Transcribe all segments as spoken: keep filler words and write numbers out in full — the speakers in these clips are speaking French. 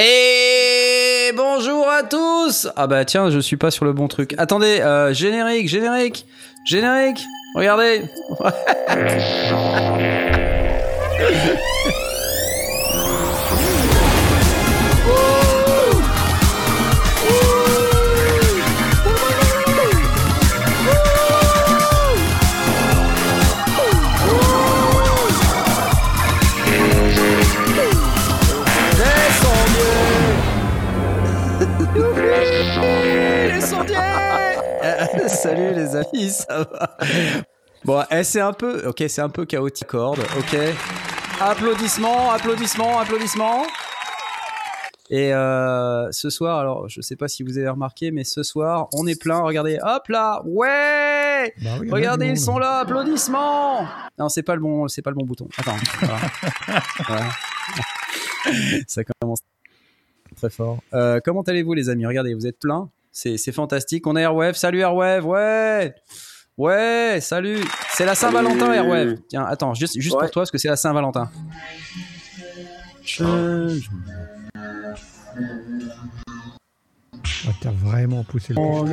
Et bonjour à tous. Ah bah tiens, je suis pas sur le bon truc. Attendez, euh, générique, générique, générique. Regardez. Salut les amis, ça va? Bon, eh, c'est un peu, ok, c'est un peu chaotique, corde, ok. Applaudissements, applaudissements, applaudissements. Et euh, ce soir, alors, je sais pas si vous avez remarqué, mais ce soir, on est plein. Regardez, hop là, ouais. Bah oui, regardez, ils sont là, applaudissements. Non, c'est pas le bon, c'est pas le bon bouton. Attends, voilà. Voilà. Ça commence très fort. Euh, comment allez-vous les amis? Regardez, vous êtes plein. C'est, c'est fantastique. On a Airwave. Salut Airwave. Ouais. Ouais. Salut. C'est la Saint-Valentin, Airwave. Tiens, attends, juste, juste ouais. Pour toi, parce que c'est la Saint-Valentin. Euh... Oh, t'as vraiment poussé le On push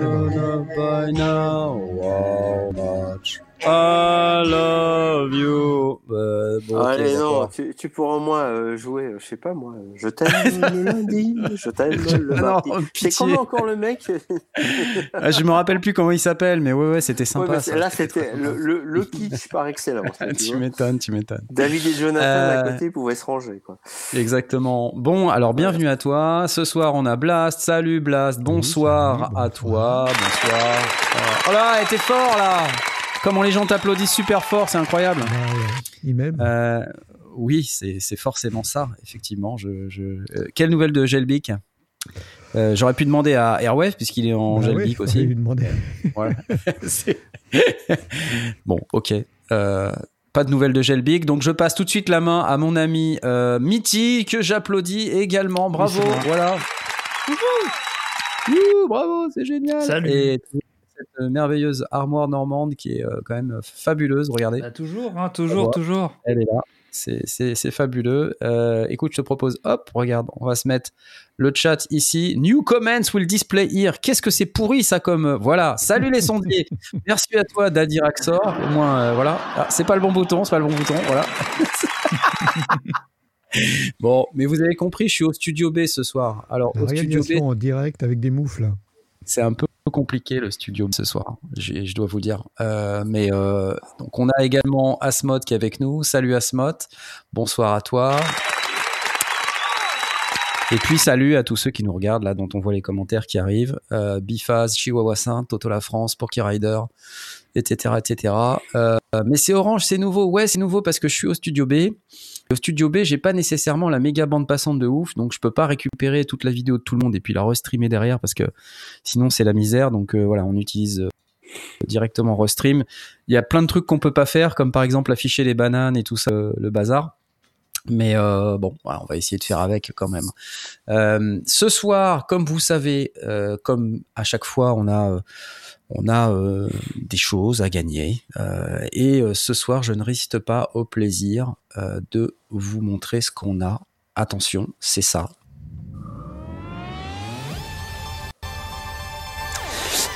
by now, wow, much. I love you. Euh, bon, allez, okay, non, tu, tu pourras au moins euh, jouer, euh, je sais pas moi, euh, je t'aime le lundi, je t'aime le mardi. Non, c'est comment encore le mec? Ah, je me rappelle plus comment il s'appelle, mais ouais, ouais, c'était sympa. Ouais, ça, là, c'était le, le, le kitsch par excellence. tu tu m'étonnes, tu m'étonnes. David et Jonathan euh... à côté pouvaient se ranger, quoi. Exactement. Bon, alors bienvenue à toi. Ce soir, on a Blast. Salut Blast, bonsoir, bonsoir à toi, bonsoir. Oh là, t'es fort là. Comment les gens t'applaudissent super fort, c'est incroyable. Ils m'aiment. Euh, oui, c'est, c'est forcément ça, effectivement. Je, je... Euh, quelle nouvelle de Gelbeek? euh, J'aurais pu demander à Airwave, puisqu'il est en bah Gelbeek ouais, aussi. J'aurais pu demander. Voilà. Bon, ok. Euh, pas de nouvelles de Gelbeek. Donc, je passe tout de suite la main à mon ami euh, Mithy, que j'applaudis également. Bravo. Oui, voilà. Ouh, bravo, c'est génial. Salut. Et... cette merveilleuse armoire normande qui est euh, quand même fabuleuse, regardez. Bah, toujours, hein, toujours, toujours. Elle est là, c'est, c'est, c'est fabuleux. Euh, écoute, je te propose, hop, regarde, on va se mettre le chat ici. New comments will display here. Qu'est-ce que c'est pourri ça comme... Voilà, salut les sondiers. Merci à toi Daddy Raxor, au moins, euh, voilà. Ah, c'est pas le bon bouton, c'est pas le bon bouton, voilà. Bon, mais vous avez compris, je suis au Studio B ce soir. Alors, la au Studio B... en direct avec des moufles. C'est un peu compliqué le studio ce soir, je, je dois vous dire. Euh, mais euh, donc on a également Asmod qui est avec nous. Salut Asmod, bonsoir à toi. Et puis salut à tous ceux qui nous regardent là, dont on voit les commentaires qui arrivent. Euh, Bifaz, Chihuahua Saint, Toto La France, Porky Rider, et cetera, et cetera. Euh, mais c'est orange, c'est nouveau. Ouais, c'est nouveau parce que je suis au Studio B. Et au Studio B, j'ai pas nécessairement la méga bande passante de ouf, donc je peux pas récupérer toute la vidéo de tout le monde et puis la restreamer derrière parce que sinon c'est la misère. Donc euh, voilà, on utilise euh, directement Restream. Il y a plein de trucs qu'on peut pas faire, comme par exemple afficher les bananes et tout ça, euh, le bazar. Mais euh, bon, voilà, on va essayer de faire avec quand même. Euh, ce soir, comme vous savez, euh, comme à chaque fois, on a... Euh, On a euh, des choses à gagner euh, et euh, ce soir, je ne résiste pas au plaisir euh, de vous montrer ce qu'on a. Attention, c'est ça.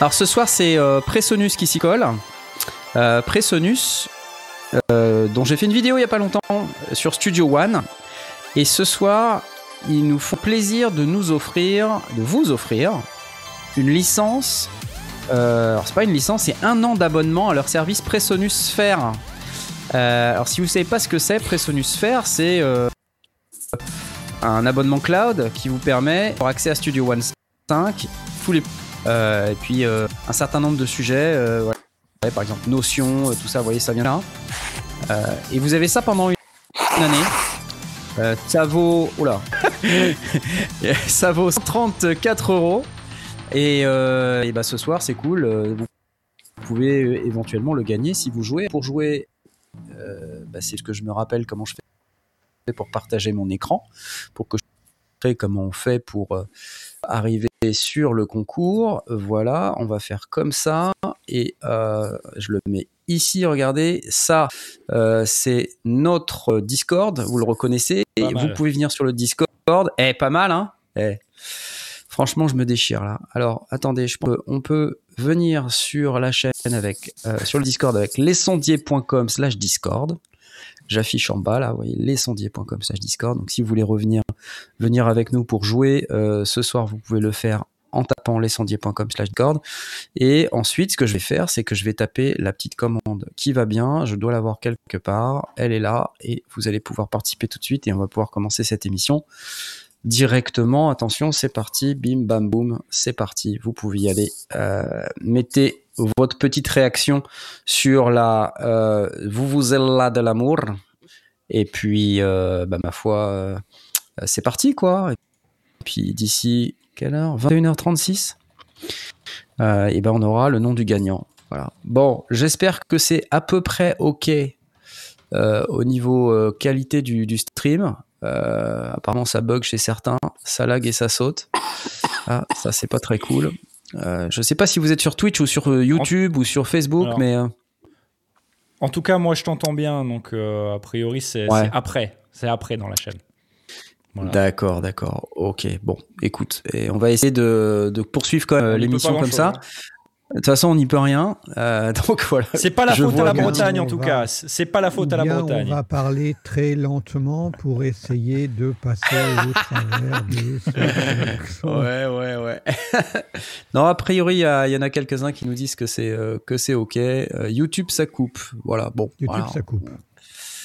Alors ce soir, c'est euh, Presonus qui s'y colle. Euh, Presonus, euh, dont j'ai fait une vidéo il n'y a pas longtemps sur Studio One. Et ce soir, ils nous font plaisir de nous offrir, de vous offrir une licence... Euh, alors c'est pas une licence, c'est un an d'abonnement à leur service Presonus Sphere. Euh, alors si vous savez pas ce que c'est, Presonus Sphere, c'est euh, un abonnement cloud qui vous permet d'avoir accès à Studio One cinq, tous les euh, et puis euh, un certain nombre de sujets, euh, ouais. Ouais, par exemple Notion, euh, tout ça, vous voyez ça vient là. Euh, et vous avez ça pendant une année. Euh, ça vaut, oula, ça vaut cent trente-quatre euros. Et, euh, et bah ce soir c'est cool, vous pouvez éventuellement le gagner si vous jouez. Pour jouer, euh, bah c'est ce que je me rappelle comment je fais pour partager mon écran, pour que je montre comment on fait pour arriver sur le concours. Voilà, on va faire comme ça et euh, je le mets ici, regardez, ça euh, c'est notre Discord, vous le reconnaissez, vous pouvez venir sur le Discord, eh pas mal hein. Eh. Franchement, je me déchire là. Alors, attendez, je peux, on peut venir sur la chaîne avec, euh, sur le Discord avec lesondiers point com slash Discord. J'affiche en bas là, vous voyez, lesondiers point com slash Discord. Donc, si vous voulez revenir, venir avec nous pour jouer euh, ce soir, vous pouvez le faire en tapant lesondiers point com slash Discord. Et ensuite, ce que je vais faire, c'est que je vais taper la petite commande qui va bien. Je dois l'avoir quelque part. Elle est là et vous allez pouvoir participer tout de suite et on va pouvoir commencer cette émission. Directement, attention, c'est parti, bim, bam, boum, c'est parti, vous pouvez y aller, euh, mettez votre petite réaction sur la euh, « vous vous êtes là de l'amour » et puis, euh, bah, ma foi, euh, c'est parti, quoi. Et puis d'ici, quelle heure ? vingt et une heures trente-six, euh, et ben on aura le nom du gagnant, voilà. Bon, j'espère que c'est à peu près OK euh, au niveau euh, qualité du, du stream. Euh, apparemment ça bug chez certains, ça lag et ça saute. Ah, ça c'est pas très cool. Euh, je sais pas si vous êtes sur Twitch ou sur euh, YouTube en... ou sur Facebook. Alors, mais euh... en tout cas moi je t'entends bien, donc euh, a priori c'est, ouais. c'est après, c'est après dans la chaîne. Voilà. D'accord, d'accord. Ok, bon, écoute, et on va essayer de, de poursuivre quand même euh, l'émission comme ça. Hein. De toute façon, on n'y peut rien. Euh, donc voilà. C'est pas la faute à la Bretagne en tout cas. C'est pas la faute à la Bretagne. On va parler très lentement pour essayer de passer au travers de. Ouais, ouais, ouais. Non, a priori, il y, y en a quelques-uns qui nous disent que c'est euh, que c'est ok. Euh, YouTube, ça coupe. Voilà. Bon. YouTube, voilà. Ça coupe.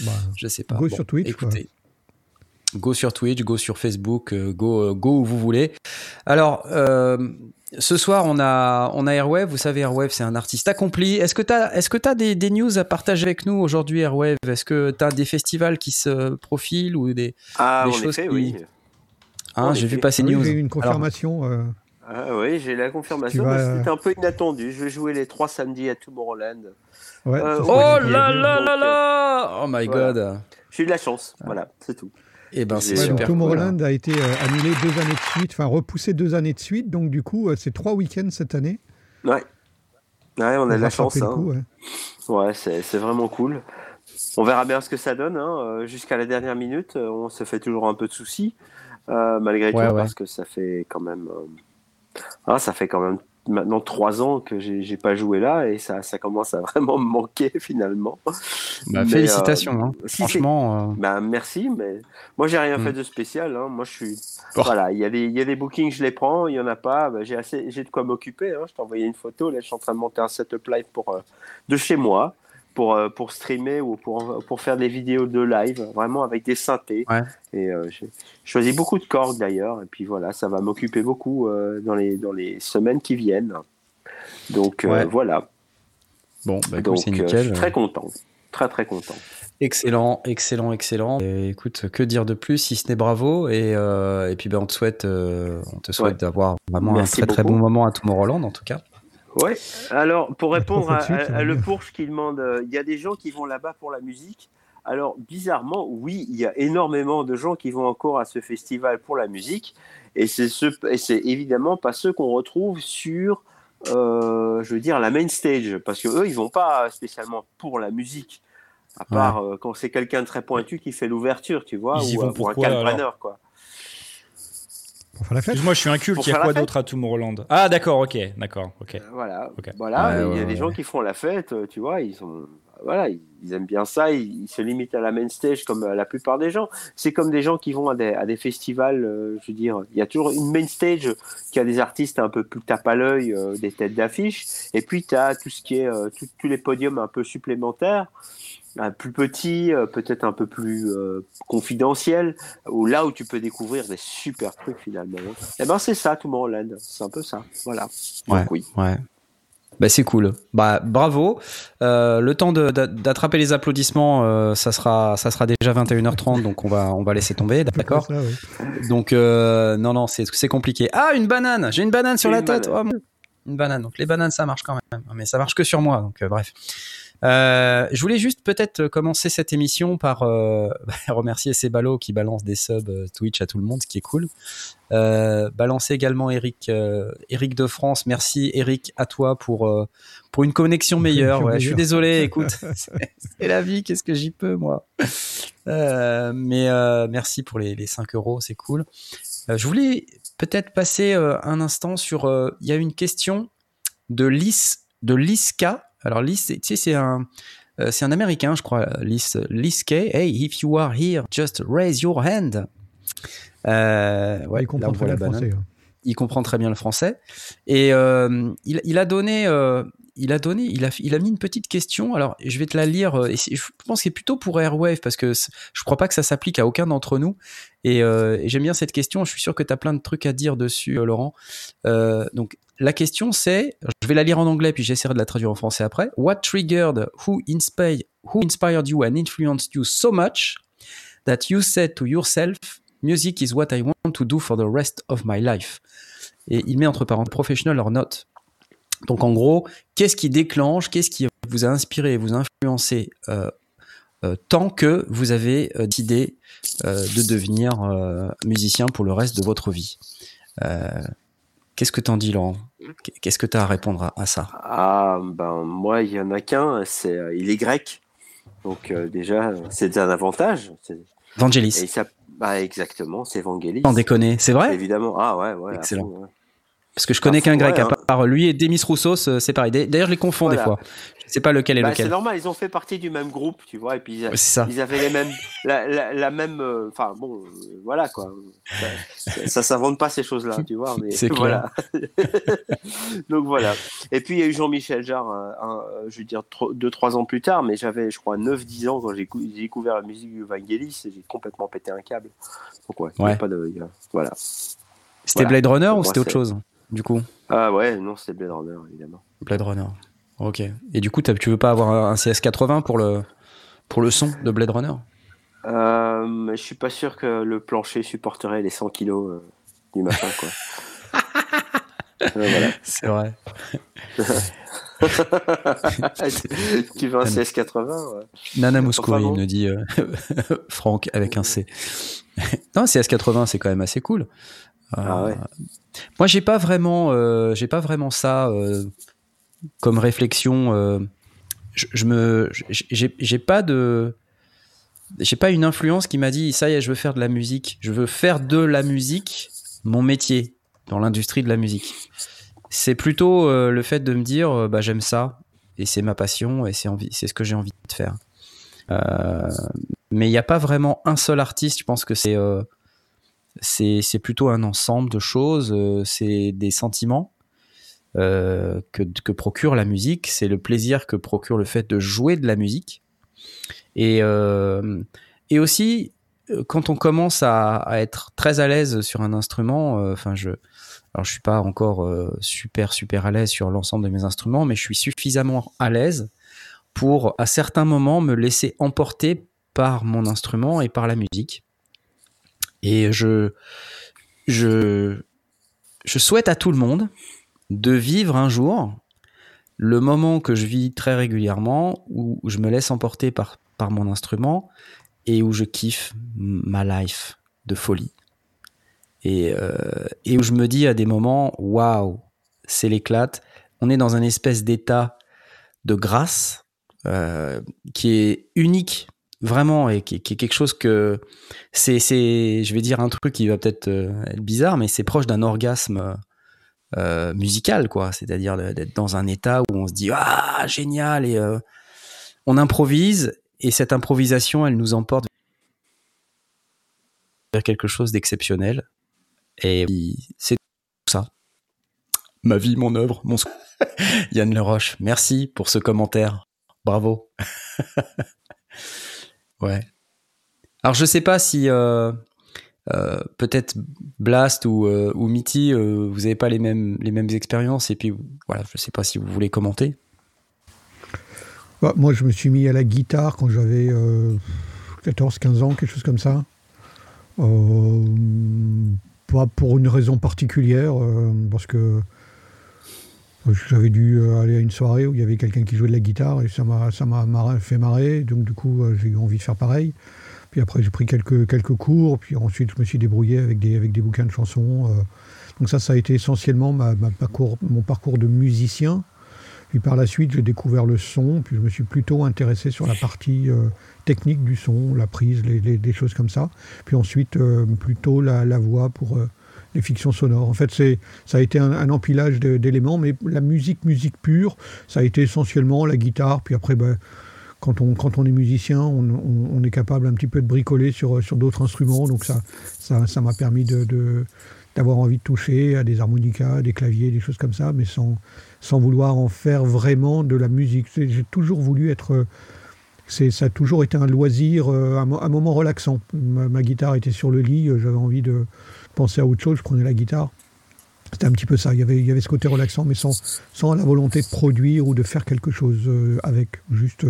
Bah, je sais pas. Go bon, sur Twitch. Écoutez. Quoi. Go sur Twitch, go sur Facebook, go, go où vous voulez. Alors, euh, ce soir, on a, on a Airwave. Vous savez, Airwave, c'est un artiste accompli. Est-ce que tu as est-ce que tu as des, des news à partager avec nous aujourd'hui, Airwave ? Est-ce que tu as des festivals qui se profilent ou des, ah, des choses fait, qui... oui. Hein, j'ai fait. vu passer oui, news. J'ai eu une confirmation. Alors... Euh... Ah oui, j'ai la confirmation. Vas... C'était un peu inattendu. Je vais jouer les trois samedis à Tomorrowland. Ouais, euh, oh là là là là ! Oh my voilà. God. J'ai eu de la chance. Ah. Voilà, c'est tout. Eh ben, c'est ouais, super Tomorrowland cool, hein. a été euh, annulé deux années de suite, enfin repoussé deux années de suite, donc du coup, euh, c'est trois week-ends cette année. Ouais, ouais on a on de la chance. Hein. Coup, ouais, ouais c'est, c'est vraiment cool. On verra bien ce que ça donne. Hein. Euh, jusqu'à la dernière minute, euh, on se fait toujours un peu de soucis, euh, malgré ouais, tout, ouais. parce que ça fait quand même, euh, hein, ça fait quand même maintenant trois ans que j'ai, j'ai pas joué là et ça, ça commence à vraiment me manquer finalement. Bah, mais, félicitations, euh, hein. si franchement. Euh... Bah, merci, mais moi j'ai rien mmh. fait de spécial. Hein. Moi je suis. Oh. Voilà, il y a des, il y a des bookings, je les prends. Il y en a pas, bah, j'ai assez, j'ai de quoi m'occuper. Hein. Je t'ai envoyé une photo. Là, je suis en train de monter un setup live pour euh, de chez moi, pour euh, pour streamer ou pour pour faire des vidéos de live, vraiment avec des synthés. Ouais. Et euh, j'ai choisi beaucoup de cordes d'ailleurs, et puis voilà, ça va m'occuper beaucoup euh, dans les dans les semaines qui viennent. Donc euh, ouais. voilà. Bon, bah, donc c'est nickel, euh, je suis très content, très très content. Excellent, excellent, excellent. Et écoute, que dire de plus si ce n'est bravo et euh, et puis ben on te souhaite euh, on te souhaite ouais. d'avoir vraiment Merci un très beaucoup. très bon moment à Tomorrowland en tout cas. Ouais. Alors pour répondre à, suite, à, à le Pourche qui demande, il euh, y a des gens qui vont là-bas pour la musique. Alors, bizarrement, oui, il y a énormément de gens qui vont encore à ce festival pour la musique. Et c'est, ce, et c'est évidemment pas ceux qu'on retrouve sur, euh, je veux dire, la main stage. Parce qu'eux, ils ne vont pas spécialement pour la musique. À part ouais. euh, quand c'est quelqu'un de très pointu qui fait l'ouverture, tu vois. Ils ou, y vont euh, pour un calpreneur, quoi. Pour faire la fête. Excuse-moi, je suis inculte. Il y a quoi d'autre à Tomorrowland ? Ah, d'accord, ok. D'accord, ok. Euh, voilà. Okay. voilà ouais, il ouais, y a ouais, des ouais. gens qui font la fête, tu vois, ils sont... Voilà, ils aiment bien ça, ils se limitent à la main stage comme la plupart des gens. C'est comme des gens qui vont à des, à des festivals, euh, je veux dire, il y a toujours une main stage qui a des artistes un peu plus tape à l'œil, euh, des têtes d'affiche, et puis tu as tout ce qui est, euh, tout, tous les podiums un peu supplémentaires, un plus petits, euh, peut-être un peu plus euh, confidentiels, où là où tu peux découvrir des super trucs finalement. Et ben c'est ça, tout le monde, Land, c'est un peu ça, voilà. Ouais, donc, oui. ouais. Bah c'est cool, bah bravo. Euh, le temps de, de, d'attraper les applaudissements, euh, ça sera ça sera déjà vingt et une heures trente, donc on va on va laisser tomber, d'accord. Ça, oui. Donc euh, non non c'est c'est compliqué. Ah une banane, j'ai une banane sur une la tête. Oh, une banane, donc les bananes ça marche quand même, mais ça marche que sur moi, donc euh, bref. Euh, je voulais juste peut-être commencer cette émission par euh, remercier ces ballots qui balancent des subs Twitch à tout le monde, ce qui est cool. Euh, balancer également Eric, euh, Eric de France. Merci Eric à toi pour, euh, pour une connexion meilleure. Ouais, je suis désolé, écoute, c'est, c'est la vie, qu'est-ce que j'y peux moi. Euh, mais euh, merci pour les, les cinq euros, c'est cool. Euh, je voulais peut-être passer euh, un instant sur... Il euh, y a une question de Lis, de Liska. Alors Lis, tu sais, c'est un... Euh, c'est un Américain, je crois, Lis, Lis Kay. Hey, if you are here, just raise your hand. Euh, ouais, il comprend très bien le français. Ouais. Il comprend très bien le français. Et euh, il, il a donné, euh, il a donné, il a, il a mis une petite question. Alors, je vais te la lire. Euh, et je pense que c'est plutôt pour Airwave parce que je crois pas que ça s'applique à aucun d'entre nous. Et, euh, et j'aime bien cette question. Je suis sûr que tu as plein de trucs à dire dessus, euh, Laurent. Euh, donc. La question c'est, je vais la lire en anglais puis j'essaierai de la traduire en français après. What triggered, who inspired, who inspired you and influenced you so much that you said to yourself, music is what I want to do for the rest of my life. Et il met entre parenthèses professional or not. Donc en gros, qu'est-ce qui déclenche, qu'est-ce qui vous a inspiré, vous a influencé euh, euh, tant que vous avez euh, l'idée euh, de devenir euh, musicien pour le reste de votre vie. Euh, Qu'est-ce que t'en dis, Laurent? Qu'est-ce que t'as à répondre à, à ça? Ah, ben moi, il n'y en a qu'un. C'est, euh, il est grec. Donc, euh, déjà, c'est un avantage. C'est... Vangelis. Et ça... bah, exactement, c'est Vangelis. T'en déconner, c'est vrai? Évidemment. Ah, ouais, ouais. Excellent. Fond, ouais. Parce que je connais à qu'un fond, grec, ouais, à part hein. Lui et Demis Roussos, c'est pareil. D'ailleurs, je les confonds voilà. Des fois. Je ne sais pas lequel est bah, lequel. C'est normal, ils ont fait partie du même groupe, tu vois. Et puis, ils, a... ouais, ils avaient les mêmes, la, la, la même. Enfin, euh, bon, euh, voilà, quoi. Ça ne s'invente pas, ces choses-là, tu vois. Mais, c'est voilà. Clair. Donc, voilà. Et puis, il y a eu Jean-Michel Jarre, un, un, je veux dire, deux trois ans plus tard, mais j'avais, je crois, neuf dix ans quand j'ai, cou- j'ai découvert la musique du Vangelis et j'ai complètement pété un câble. Donc, ouais, ouais. Pas de. Voilà. C'était voilà. Blade Runner ou c'était autre chose? Du coup, ah ouais, non, c'est Blade Runner évidemment. Blade Runner, ok. Et du coup, tu veux pas avoir un C S quatre-vingts pour le pour le son de Blade Runner? Euh, je suis pas sûr que le plancher supporterait les cent kilos euh, du matin, quoi. euh, voilà. C'est vrai. Tu veux un C S quatre-vingts? Ouais. Nana Mouskouri il me dit euh, Franck avec un C. Non, un C S quatre-vingts, c'est quand même assez cool. Euh, ah ouais. Moi, j'ai pas vraiment, euh, j'ai pas vraiment ça euh, comme réflexion. Euh, je, je me, j'ai, j'ai pas de, j'ai pas une influence qui m'a dit ça y est, je veux faire de la musique, je veux faire de la musique mon métier dans l'industrie de la musique. C'est plutôt euh, le fait de me dire euh, bah j'aime ça et c'est ma passion et c'est envie, c'est ce que j'ai envie de faire. Euh, mais il y a pas vraiment un seul artiste. Je pense que c'est euh, C'est, c'est plutôt un ensemble de choses, euh, c'est des sentiments euh, que, que procure la musique, c'est le plaisir que procure le fait de jouer de la musique. Et, euh, et aussi, quand on commence à, à être très à l'aise sur un instrument, euh, enfin je, alors je suis pas encore euh, super super à l'aise sur l'ensemble de mes instruments, mais je suis suffisamment à l'aise pour à certains moments me laisser emporter par mon instrument et par la musique. Et je, je, je souhaite à tout le monde de vivre un jour le moment que je vis très régulièrement où je me laisse emporter par, par mon instrument et où je kiffe ma life de folie. Et, euh, et où je me dis à des moments, waouh, c'est l'éclate. On est dans un espèce d'état de grâce euh, qui est unique. Vraiment, et qui est quelque chose que c'est, c'est, je vais dire un truc qui va peut-être être bizarre, mais c'est proche d'un orgasme euh, musical, quoi. C'est-à-dire d'être dans un état où on se dit ah génial et euh, on improvise et cette improvisation, elle nous emporte vers quelque chose d'exceptionnel. Et c'est tout ça. Ma vie, mon œuvre, mon sou... Yann Leroche, merci pour ce commentaire. Bravo. Ouais. Alors je sais pas si euh, euh, peut-être Blast ou, euh, ou Mithy, euh, vous avez pas les mêmes les mêmes expériences et puis voilà, je sais pas si vous voulez commenter. Bah, moi je me suis mis à la guitare quand j'avais euh, quatorze quinze ans, quelque chose comme ça. Euh, pas pour une raison particulière, euh, parce que j'avais dû aller à une soirée où il y avait quelqu'un qui jouait de la guitare et ça m'a, ça m'a marré, fait marrer. Donc, du coup, j'ai eu envie de faire pareil. Puis après, j'ai pris quelques, quelques cours. Puis ensuite, je me suis débrouillé avec des, avec des bouquins de chansons. Donc ça, ça a été essentiellement ma, ma parcours, mon parcours de musicien. Puis par la suite, j'ai découvert le son, puis je me suis plutôt intéressé sur la partie euh, technique du son, la prise, les, les, des choses comme ça. Puis ensuite, euh, plutôt la, la voix pour euh, les fictions sonores. En fait, c'est, ça a été un, un empilage de, d'éléments, mais la musique, musique pure, ça a été essentiellement la guitare. Puis après, ben, quand, on, quand on est musicien, on, on, on est capable un petit peu de bricoler sur, sur d'autres instruments. Donc ça, ça, ça m'a permis de... de d'avoir envie de toucher à des harmonicas, des claviers, des choses comme ça, mais sans, sans vouloir en faire vraiment de la musique. C'est, j'ai toujours voulu être... C'est, ça a toujours été un loisir, un, un moment relaxant. Ma, ma guitare était sur le lit, j'avais envie de penser à autre chose, je prenais la guitare. C'était un petit peu ça, il y avait, il y avait ce côté relaxant, mais sans, sans la volonté de produire ou de faire quelque chose avec, juste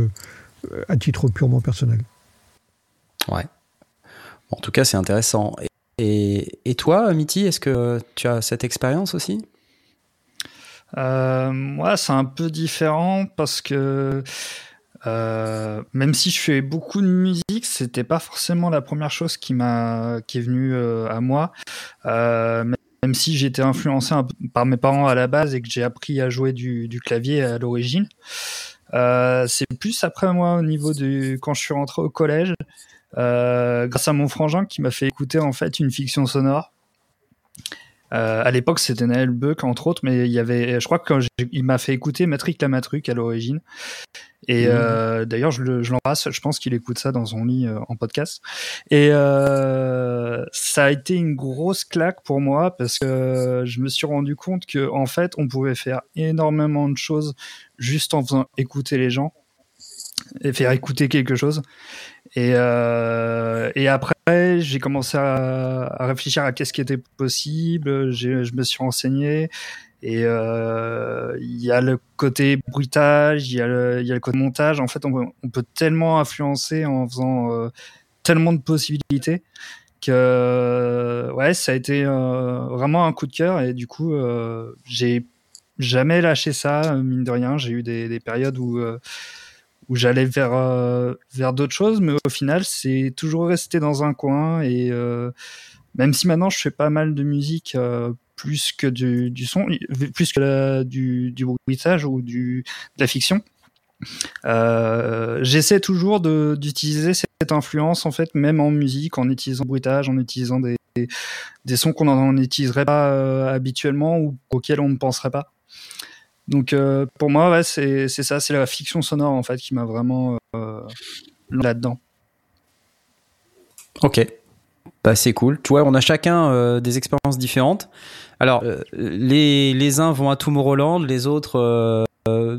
à titre purement personnel. Ouais. Bon, en tout cas, c'est intéressant. Et... Et, et toi, Mithy, est-ce que tu as cette expérience aussi ? euh, ouais, c'est un peu différent parce que euh, même si je fais beaucoup de musique, c'était pas forcément la première chose qui m'a, qui est venue euh, à moi. Euh, même si j'étais influencé un peu par mes parents à la base et que j'ai appris à jouer du, du clavier à l'origine, euh, c'est plus après moi au niveau du quand je suis rentré au collège. Euh, grâce à mon frangin qui m'a fait écouter en fait une fiction sonore. Euh, à l'époque, c'était Naël Beuc entre autres, mais il y avait, je crois qu'il m'a fait écouter Matrick la Matruc à l'origine. Et mmh. euh, d'ailleurs, je, le, je l'embrasse. Je pense qu'il écoute ça dans son lit euh, en podcast. Et euh, ça a été une grosse claque pour moi parce que je me suis rendu compte que en fait, on pouvait faire énormément de choses juste en faisant écouter les gens et faire écouter quelque chose. Et, euh, et après, j'ai commencé à, à réfléchir à qu'est-ce qui était possible. J'ai, je me suis renseigné. Et il euh, y a le côté bruitage, il y, y a le côté montage. En fait, on peut, on peut tellement influencer en faisant euh, tellement de possibilités que ouais, ça a été euh, vraiment un coup de cœur. Et du coup, euh, j'ai jamais lâché ça, mine de rien. J'ai eu des, des périodes où... Euh, où j'allais vers, euh, vers d'autres choses, mais au final, c'est toujours resté dans un coin. Et euh, même si maintenant, je fais pas mal de musique euh, plus que du, du son, plus que la, du, du bruitage ou du, de la fiction, euh, j'essaie toujours de, d'utiliser cette influence, en fait, même en musique, en utilisant le bruitage, en utilisant des, des, des sons qu'on n'en utiliserait pas euh, habituellement ou auxquels on ne penserait pas. Donc euh, pour moi ouais, c'est c'est ça, c'est la fiction sonore en fait qui m'a vraiment euh, là-dedans. OK. Bah c'est cool. Tu vois, on a chacun euh, des expériences différentes. Alors euh, les les uns vont à Tomorrowland, les autres euh, euh,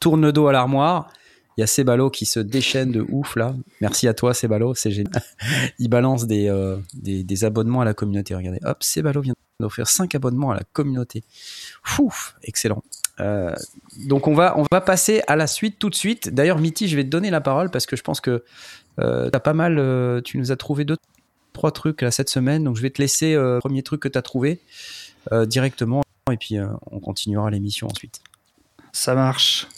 tournent le dos à l'armoire. Il y a Sebalo qui se déchaîne de ouf là. Merci à toi Sebalo, c'est génial. Il balance des euh, des des abonnements à la communauté. Regardez, hop, Sebalo vient d'offrir cinq abonnements à la communauté. Fouf, excellent. Euh, donc on va, on va passer à la suite tout de suite. D'ailleurs Mithy, je vais te donner la parole parce que je pense que euh, t'as pas mal, euh, tu nous as trouvé deux, trois trucs là, cette semaine, donc je vais te laisser le euh, premier truc que t'as trouvé euh, directement et puis euh, on continuera l'émission ensuite. Ça marche.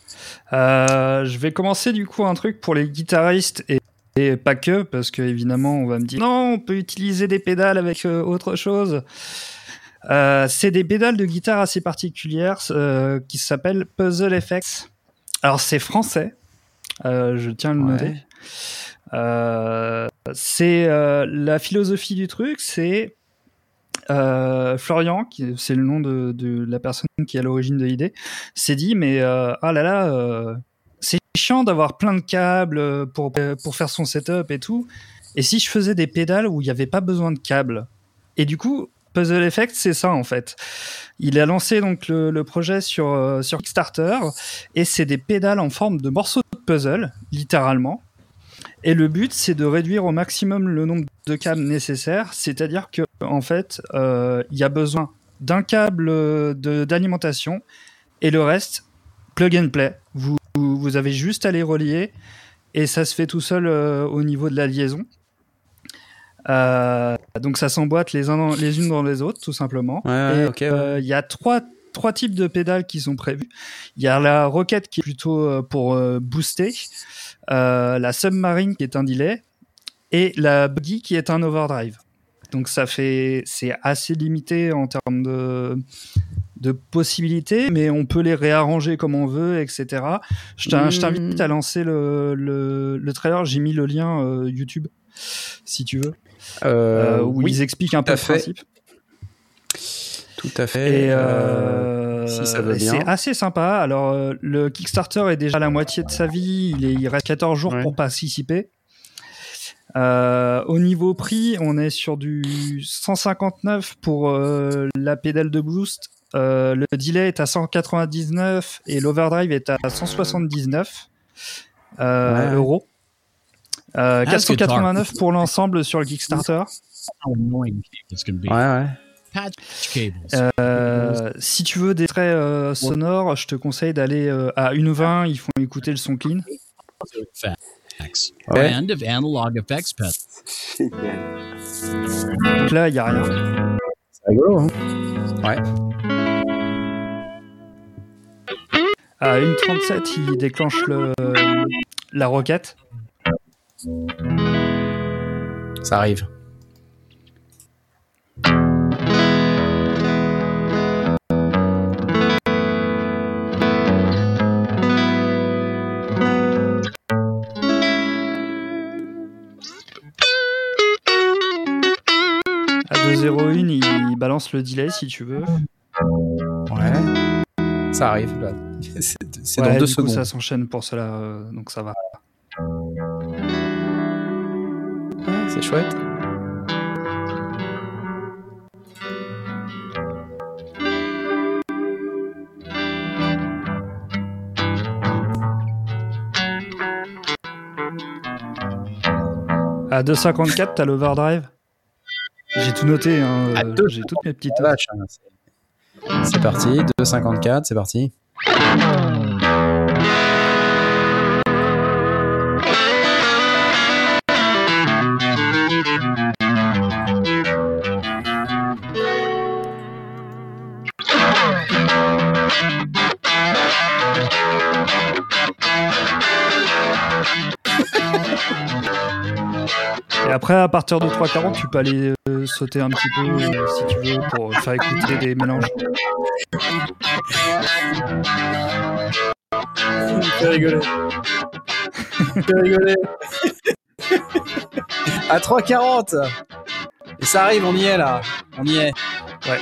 Euh, je vais commencer du coup un truc pour les guitaristes et Et pas que, parce que évidemment on va me dire non, on peut utiliser des pédales avec euh, autre chose. Euh, c'est des pédales de guitare assez particulières euh, qui s'appellent Puzzle Effects. Alors c'est français, euh, je tiens à le ouais. noter. Euh, c'est euh, la philosophie du truc, c'est euh, Florian, qui, c'est le nom de, de la personne qui est à l'origine de l'idée, s'est dit mais euh, ah là là. Euh, C'est chiant d'avoir plein de câbles pour, pour faire son setup et tout. Et si je faisais des pédales où il n'y avait pas besoin de câbles ? Et du coup, Puzzle Effects, c'est ça en fait. Il a lancé donc le, le projet sur, euh, sur Kickstarter et c'est des pédales en forme de morceaux de puzzle, littéralement. Et le but, c'est de réduire au maximum le nombre de câbles nécessaires. C'est-à-dire qu'en fait, euh, y a besoin d'un câble de, d'alimentation et le reste, plug and play. Vous Vous avez juste à les relier et ça se fait tout seul euh, au niveau de la liaison. Euh, donc ça s'emboîte les, uns dans, les unes dans les autres, tout simplement. Ouais, et, okay, ouais. euh, y a trois, trois types de pédales qui sont prévus. Il y a la roquette qui est plutôt euh, pour euh, booster, euh, la submarine qui est un delay et la buggy qui est un overdrive. Donc ça fait, c'est assez limité en termes de... de possibilités, mais on peut les réarranger comme on veut, et cetera. Je t'invite mmh. à lancer le, le, le trailer. J'ai mis le lien euh, YouTube, si tu veux, euh, euh, où oui, ils expliquent un peu le principe. Tout à fait. Et euh, si ça veut bien. C'est assez sympa. Alors, euh, le Kickstarter est déjà à la moitié de sa vie. Il, est, il reste quatorze jours ouais. pour participer. Euh, au niveau prix, on est sur du cent cinquante-neuf pour euh, la pédale de boost. Euh, le delay est à cent quatre-vingt-dix-neuf et l'overdrive est à cent soixante-dix-neuf euh, ouais. euros. Euh, quatre cent quatre-vingt-neuf pour l'ensemble sur le Kickstarter. Ouais, ouais. Euh, si tu veux des traits euh, sonores, je te conseille d'aller euh, à une vingt, ils font écouter le son clean. Ouais. Donc là, il n'y a rien. C'est rigolo, hein ? Ouais. À une trente-sept, il déclenche le, la roquette. Ça arrive. zéro un, il balance le delay si tu veux. Ouais. Ça arrive là. C'est, c'est ouais, dans deux secondes. Coup, ça s'enchaîne pour cela, euh, donc ça va. Ouais, c'est chouette. À deux cinquante-quatre, t'as l'overdrive. J'ai tout noté, hein. deux, j'ai toutes mes petites tâches. C'est parti, deux cinquante-quatre, c'est parti. Après, à partir de trois quarante, tu peux aller euh, sauter un petit peu euh, si tu veux pour faire écouter des mélanges. Fais rigoler. Fais rigoler. À trois quarante. Et ça arrive, on y est là. On y est. Ouais.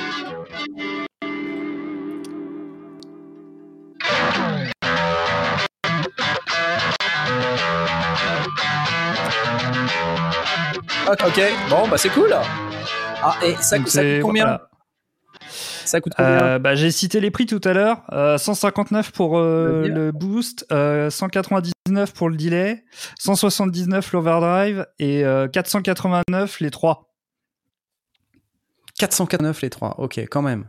Ok, bon bah c'est cool. Ah et ça, coûte, ça coûte combien voilà. Ça coûte combien euh, bah, j'ai cité les prix tout à l'heure. Euh, cent cinquante-neuf pour euh, le, le boost, euh, cent quatre-vingt-dix-neuf pour le delay, cent soixante-dix-neuf l'overdrive et euh, quatre cent quatre-vingt-neuf les trois. quatre cent quatre-vingt-neuf les trois, ok, quand même.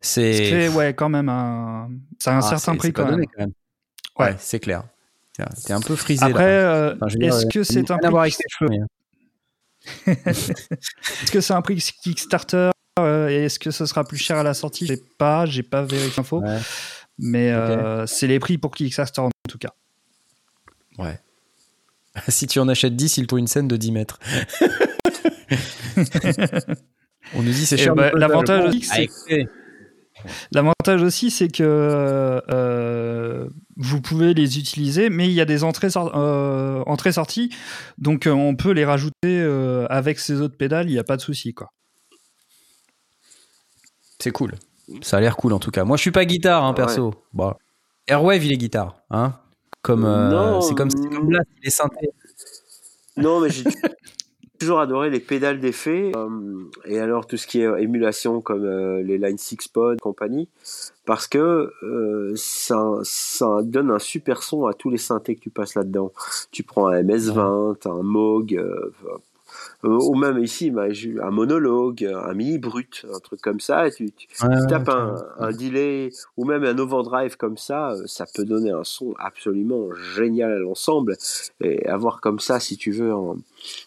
C'est, c'est ouais quand même un, c'est un ah, certain c'est, prix c'est quand, même. Donné, quand même. Ouais, ouais c'est clair. Tiens, t'es un peu frisé. Après, là, euh, enfin, dire, est-ce euh, que c'est un prix avec ses cheveux. Est-ce que c'est un prix Kickstarter euh, et est-ce que ce sera plus cher à la sortie ? Je sais pas, j'ai pas vérifié l'info, ouais. mais okay. euh, c'est les prix pour Kickstarter en tout cas. Ouais. Si tu en achètes dix, il faut une scène de dix mètres. On nous dit c'est cher. Bah, l'avantage, aussi, c'est... l'avantage aussi, c'est que euh, vous pouvez les utiliser, mais il y a des entrées sort- euh, entrées-sorties, donc euh, on peut les rajouter euh, avec ces autres pédales, il n'y a pas de souci, quoi. C'est cool. Ça a l'air cool, en tout cas. Moi, je ne suis pas guitare, hein, perso. Ouais. Bah, Airwave, il est guitare. Hein comme, euh, non, c'est comme, c'est comme Blast, il est synthé. Non, mais j'ai toujours adoré les pédales d'effet. Euh, et alors, tout ce qui est émulation, comme euh, les Line six Pod, compagnie. Parce que euh, ça, ça donne un super son à tous les synthés que tu passes là-dedans. Tu prends un M S vingt, un Moog, euh, euh, ou même ici bah, un monologue, un mini brut, un truc comme ça. Et tu, tu, ouais, tu tapes ouais, un, ouais. un delay ou même un overdrive comme ça, ça peut donner un son absolument génial à l'ensemble. Et avoir comme ça, si tu veux, un,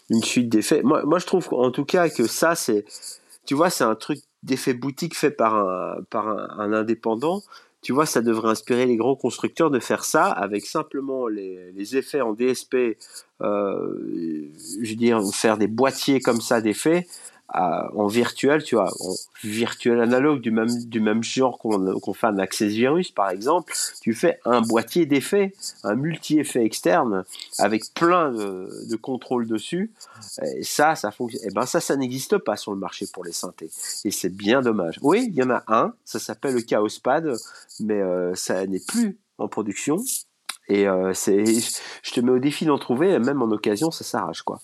une suite d'effets. Moi, moi, je trouve en tout cas que ça, c'est, tu vois, c'est un truc d'effets boutiques faits par un par un, un indépendant, tu vois, ça devrait inspirer les gros constructeurs de faire ça avec simplement les les effets en D S P, euh, je veux dire, faire des boîtiers comme ça d'effets à, en virtuel, tu vois, en virtuel analogue du même, du même genre qu'on, qu'on fait un Access Virus par exemple, tu fais un boîtier d'effets, un multi-effet externe avec plein de, de contrôles dessus, et ça, ça fonctionne. Et ben ça, ça n'existe pas sur le marché pour les synthés, et c'est bien dommage. Oui, il y en a un, ça s'appelle le Chaos Pad, mais euh, ça n'est plus en production. Et euh, c'est, je te mets au défi d'en trouver, même en occasion, ça s'arrache, quoi.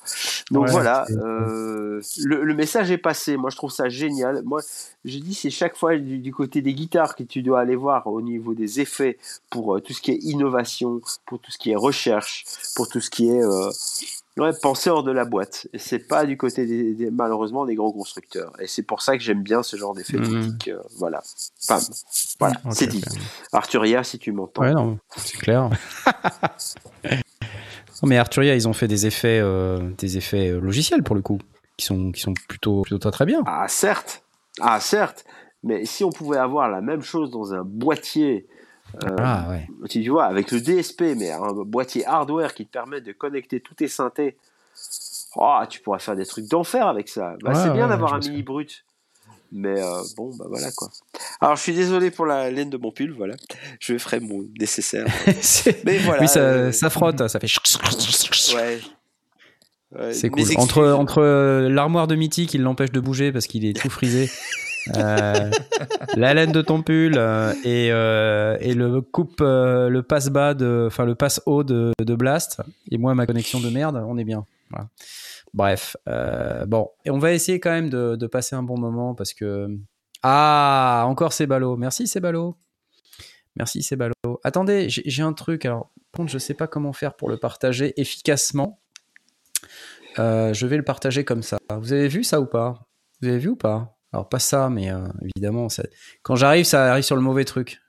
Donc ouais, voilà, euh, le, le message est passé. Moi, je trouve ça génial. Moi, je dis, c'est chaque fois du, du côté des guitares que tu dois aller voir au niveau des effets pour euh, tout ce qui est innovation, pour tout ce qui est recherche, pour tout ce qui est euh, ouais, penser hors de la boîte. Et c'est pas du côté des, des, malheureusement des grands constructeurs. Et c'est pour ça que j'aime bien ce genre d'effet critique. Mmh. Euh, voilà, Pam. Voilà, okay, c'est dit. Okay. Arturia, si tu m'entends. Ouais, non, c'est clair. Non, mais Arturia, ils ont fait des effets, euh, des effets logiciels pour le coup, qui sont, qui sont plutôt, plutôt très, très bien. Ah certes, ah certes. Mais si on pouvait avoir la même chose dans un boîtier. Euh, ah, ouais. Tu vois, avec le D S P, mais un boîtier hardware qui te permet de connecter tous tes synthés, oh, tu pourrais faire des trucs d'enfer avec ça. Bah, ouais, c'est bien ouais, d'avoir un mini brut, mais euh, bon, bah voilà quoi. Alors, je suis désolé pour la laine de mon pull, voilà. Je ferai mon nécessaire. Mais voilà. Oui, ça, euh... ça frotte, ça fait. Ouais. Ouais, c'est cool. Entre, entre l'armoire de Mithy qui l'empêche de bouger parce qu'il est tout frisé. euh, la laine de ton pull euh, et, euh, et le coupe euh, le passe bas de enfin le passe haut de, de Blast et moi ma connexion de merde, on est bien, voilà. Bref, euh, bon, et on va essayer quand même de, de passer un bon moment parce que ah encore c'est ballot, merci c'est ballot, merci c'est ballot. Attendez, j'ai, j'ai un truc, alors par contre je sais pas comment faire pour le partager efficacement, euh, je vais le partager comme ça. Vous avez vu ça ou pas? Vous avez vu ou pas? Alors, pas ça, mais euh, évidemment, ça... quand j'arrive, ça arrive sur le mauvais truc.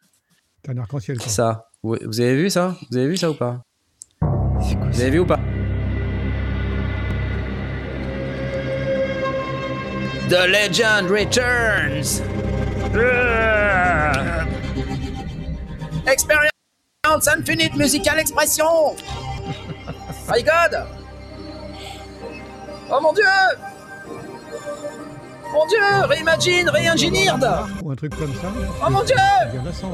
T'as un arc-en-ciel, quoi. Ça. Vous, vous avez vu ça? Vous avez vu ça ou pas? C'est quoi, vous ça? Avez vu ou pas? The Legend Returns! Expérience infinite musicale expression! My God! Oh mon Dieu! Mon Dieu, réimagine, réingéniered! Ou un truc comme ça. Oh mon Dieu! Il y en a cent.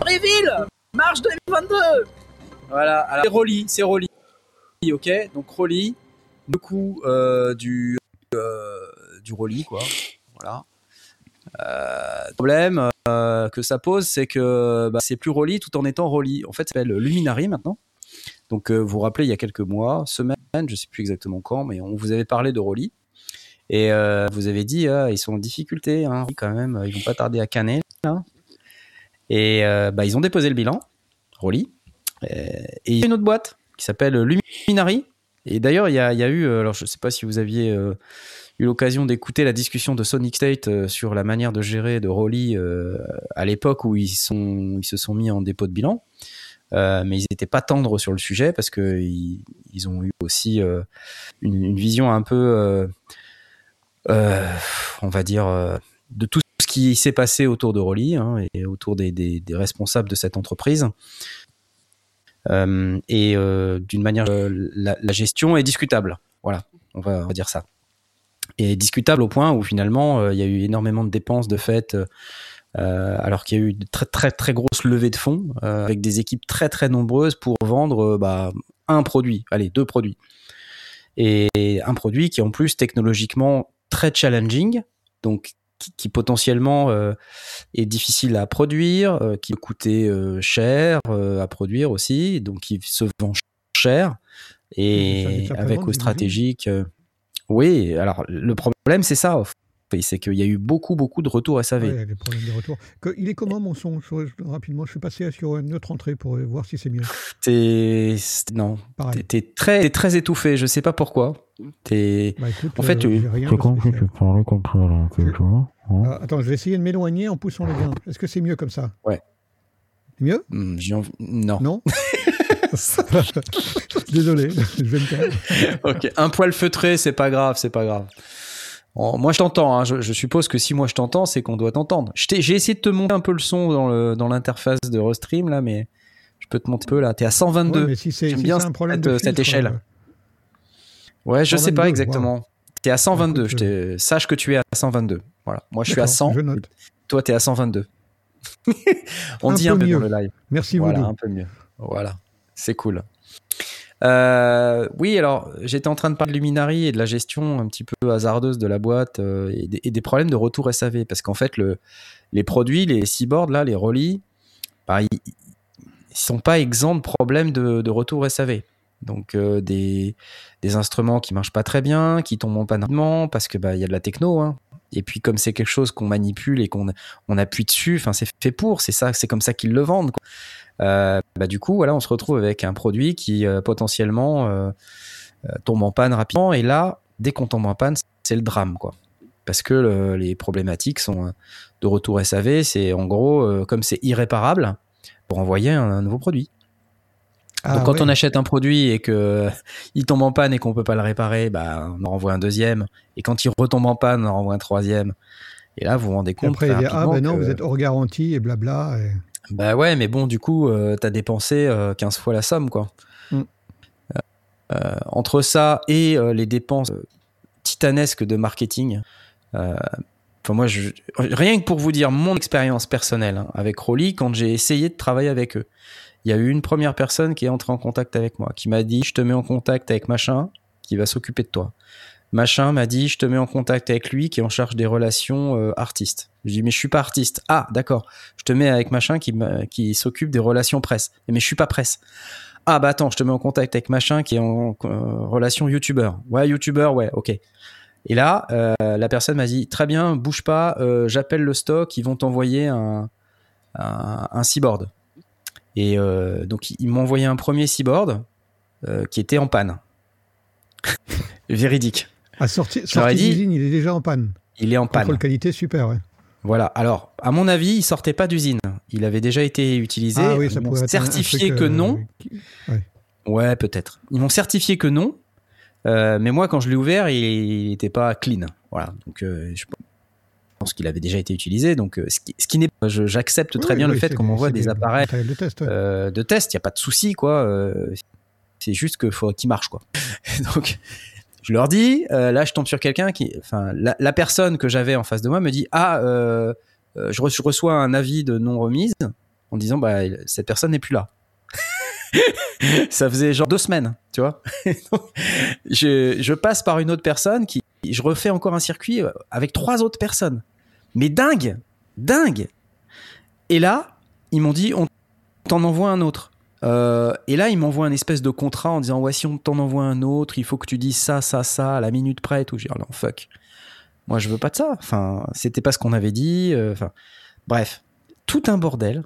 Reveal! Marche deux mille vingt-deux! Voilà, alors c'est ROLI, c'est ROLI. Ok, donc ROLI, le coup euh, du, euh, du ROLI, quoi. Voilà. Euh, le problème euh, que ça pose, c'est que bah, c'est plus ROLI tout en étant ROLI. En fait, ça s'appelle Luminary maintenant. Donc, euh, vous vous rappelez, il y a quelques mois, semaines, je ne sais plus exactement quand, mais on vous avait parlé de ROLI. Et euh, vous avez dit, euh, ils sont en difficulté, hein, quand même, ils ne vont pas tarder à canner. Hein. Et euh, bah, ils ont déposé le bilan, ROLI. Euh, et il y a une autre boîte qui s'appelle Luminary. Et d'ailleurs, il y a, il y a eu, alors je ne sais pas si vous aviez euh, eu l'occasion d'écouter la discussion de Sonic State euh, sur la manière de gérer de ROLI euh, à l'époque où ils, sont, ils se sont mis en dépôt de bilan. Euh, mais ils n'étaient pas tendres sur le sujet parce qu'ils ils ont eu aussi euh, une, une vision un peu, euh, euh, on va dire, euh, de tout ce qui s'est passé autour de ROLI, hein, et autour des, des, des responsables de cette entreprise. Euh, et euh, d'une manière, euh, la, la gestion est discutable. Voilà, on va, on va dire ça. Et discutable au point où finalement, il euh, y a eu énormément de dépenses de fait. Euh, Euh, alors qu'il y a eu de très très très grosses levées de fonds euh, avec des équipes très très nombreuses pour vendre euh, bah, un produit, allez deux produits, et, et un produit qui est en plus technologiquement très challenging, donc qui, qui potentiellement euh, est difficile à produire, euh, qui peut coûter euh, cher euh, à produire aussi, donc qui se vend cher et avec au stratégique. Euh, oui, alors le problème c'est ça. C'est qu'il y a eu beaucoup, beaucoup de retours à S A V. Ouais, les problèmes de retour. Il est comment mon son? je, je, Rapidement, je suis passé sur une autre entrée pour voir si c'est mieux. T'es... Non. T'es, t'es, très, t'es très étouffé, je ne sais pas pourquoi. T'es... Bah, écoute, en fait, euh, tu... Rien je... ah, attends, je vais essayer de m'éloigner en poussant le gain. Est-ce que c'est mieux comme ça? Ouais. C'est mieux? mmh, j'ai env... Non. Non. Désolé, je vais me perdre. Ok, un poil feutré, c'est pas grave, c'est pas grave. Oh, moi je t'entends, hein. je, je suppose que si moi je t'entends, c'est qu'on doit t'entendre. Je t'ai, j'ai essayé de te monter un peu le son dans, le, dans l'interface de Restream là, mais je peux te monter un peu là. T'es à cent vingt-deux. Ouais, mais si c'est, j'aime si bien c'est un problème cette, de filtre, cette échelle. Quoi. Ouais, je sais pas exactement. Wow. T'es à cent vingt-deux. Je t'ai... Sache que tu es à cent vingt-deux. Voilà. Moi, je D'accord, suis à cent. Je note. Toi, t'es à cent vingt-deux. On un dit peu un peu mieux. Dans le live. Merci beaucoup. Voilà, Voulou. Un peu mieux. Voilà. C'est cool. Euh, oui, alors, j'étais en train de parler de Luminary et de la gestion un petit peu hasardeuse de la boîte euh, et, des, et des problèmes de retour S A V. Parce qu'en fait, le, les produits, les Seaboard, là, les ROLI, bah, ils ne sont pas exempts de problèmes de, de retour S A V. Donc, euh, des, des instruments qui ne marchent pas très bien, qui tombent en panne rapidement, parce qu'il bah, y a de la techno. Hein. Et puis, comme c'est quelque chose qu'on manipule et qu'on on appuie dessus, c'est fait pour, c'est, ça, c'est comme ça qu'ils le vendent. Quoi. Euh, bah, du coup, voilà, on se retrouve avec un produit qui euh, potentiellement euh, euh, tombe en panne rapidement. Et là, dès qu'on tombe en panne, c'est le drame. Quoi. Parce que le, les problématiques sont euh, de retour S A V, c'est en gros, euh, comme c'est irréparable, pour envoyer un, un nouveau produit. Ah, donc quand ouais. on achète un produit et qu'il tombe en panne et qu'on ne peut pas le réparer, bah, on en renvoie un deuxième. Et quand il retombe en panne, on en renvoie un troisième. Et là, vous vous rendez compte après, très il y a, rapidement ah, bah non, que... vous êtes hors garantie et blabla. Et... Bah ouais, mais bon, du coup, euh, t'as dépensé euh, quinze fois la somme, quoi. Mm. Euh, entre ça et euh, les dépenses euh, titanesques de marketing, euh, moi, je... rien que pour vous dire mon expérience personnelle hein, avec ROLI, quand j'ai essayé de travailler avec eux, il y a eu une première personne qui est entrée en contact avec moi, qui m'a dit « je te mets en contact avec machin, qui va s'occuper de toi ». Machin m'a dit « je te mets en contact avec lui, qui est en charge des relations euh, artistes ». Je dis « mais je suis pas artiste ». Ah, d'accord, je te mets avec machin qui, qui s'occupe des relations presse. Mais je suis pas presse. Ah bah attends, je te mets en contact avec machin qui est en euh, relation youtubeur. Ouais, youtubeur, ouais, ok. Et là, euh, la personne m'a dit « très bien, bouge pas, euh, j'appelle le stock, ils vont t'envoyer un, un, un seaboard ». Et euh, donc, ils m'ont envoyé un premier seaboard euh, qui était en panne. Véridique. À sortie, sortie d'usine, il est déjà en panne. Il est en panne. Contrôle qualité, super, ouais. Voilà. Alors, à mon avis, il ne sortait pas d'usine. Il avait déjà été utilisé. Ah oui, ça ils m'ont certifié que euh, non. Ouais. ouais, peut-être. Ils m'ont certifié que non. Euh, mais moi, quand je l'ai ouvert, il n'était pas clean. Voilà. Donc, euh, je pense qu'il avait déjà été utilisé, donc euh, ce, qui, ce qui n'est pas, je, j'accepte très oui, bien oui, le fait qu'on m'envoie des, des appareils de test, ouais. euh, de test, il n'y a pas de souci quoi, euh, c'est juste que faut qu'ils marchent quoi. Donc je leur dis, euh, là je tombe sur quelqu'un qui, enfin la, la personne que j'avais en face de moi me dit ah euh, euh, je, re- je reçois un avis de non remise en disant bah cette personne n'est plus là. Ça faisait genre deux semaines, tu vois. Donc, je, je passe par une autre personne qui, je refais encore un circuit avec trois autres personnes. Mais dingue, dingue. Et là, ils m'ont dit, on t'en envoie un autre. Euh, et là, ils m'envoient un espèce de contrat en disant, ouais, si on t'en envoie un autre, il faut que tu dises ça, ça, ça, à la minute près. Tout. Je dis, non, fuck. Moi, je veux pas de ça. Enfin, c'était pas ce qu'on avait dit. Enfin, bref, tout un bordel.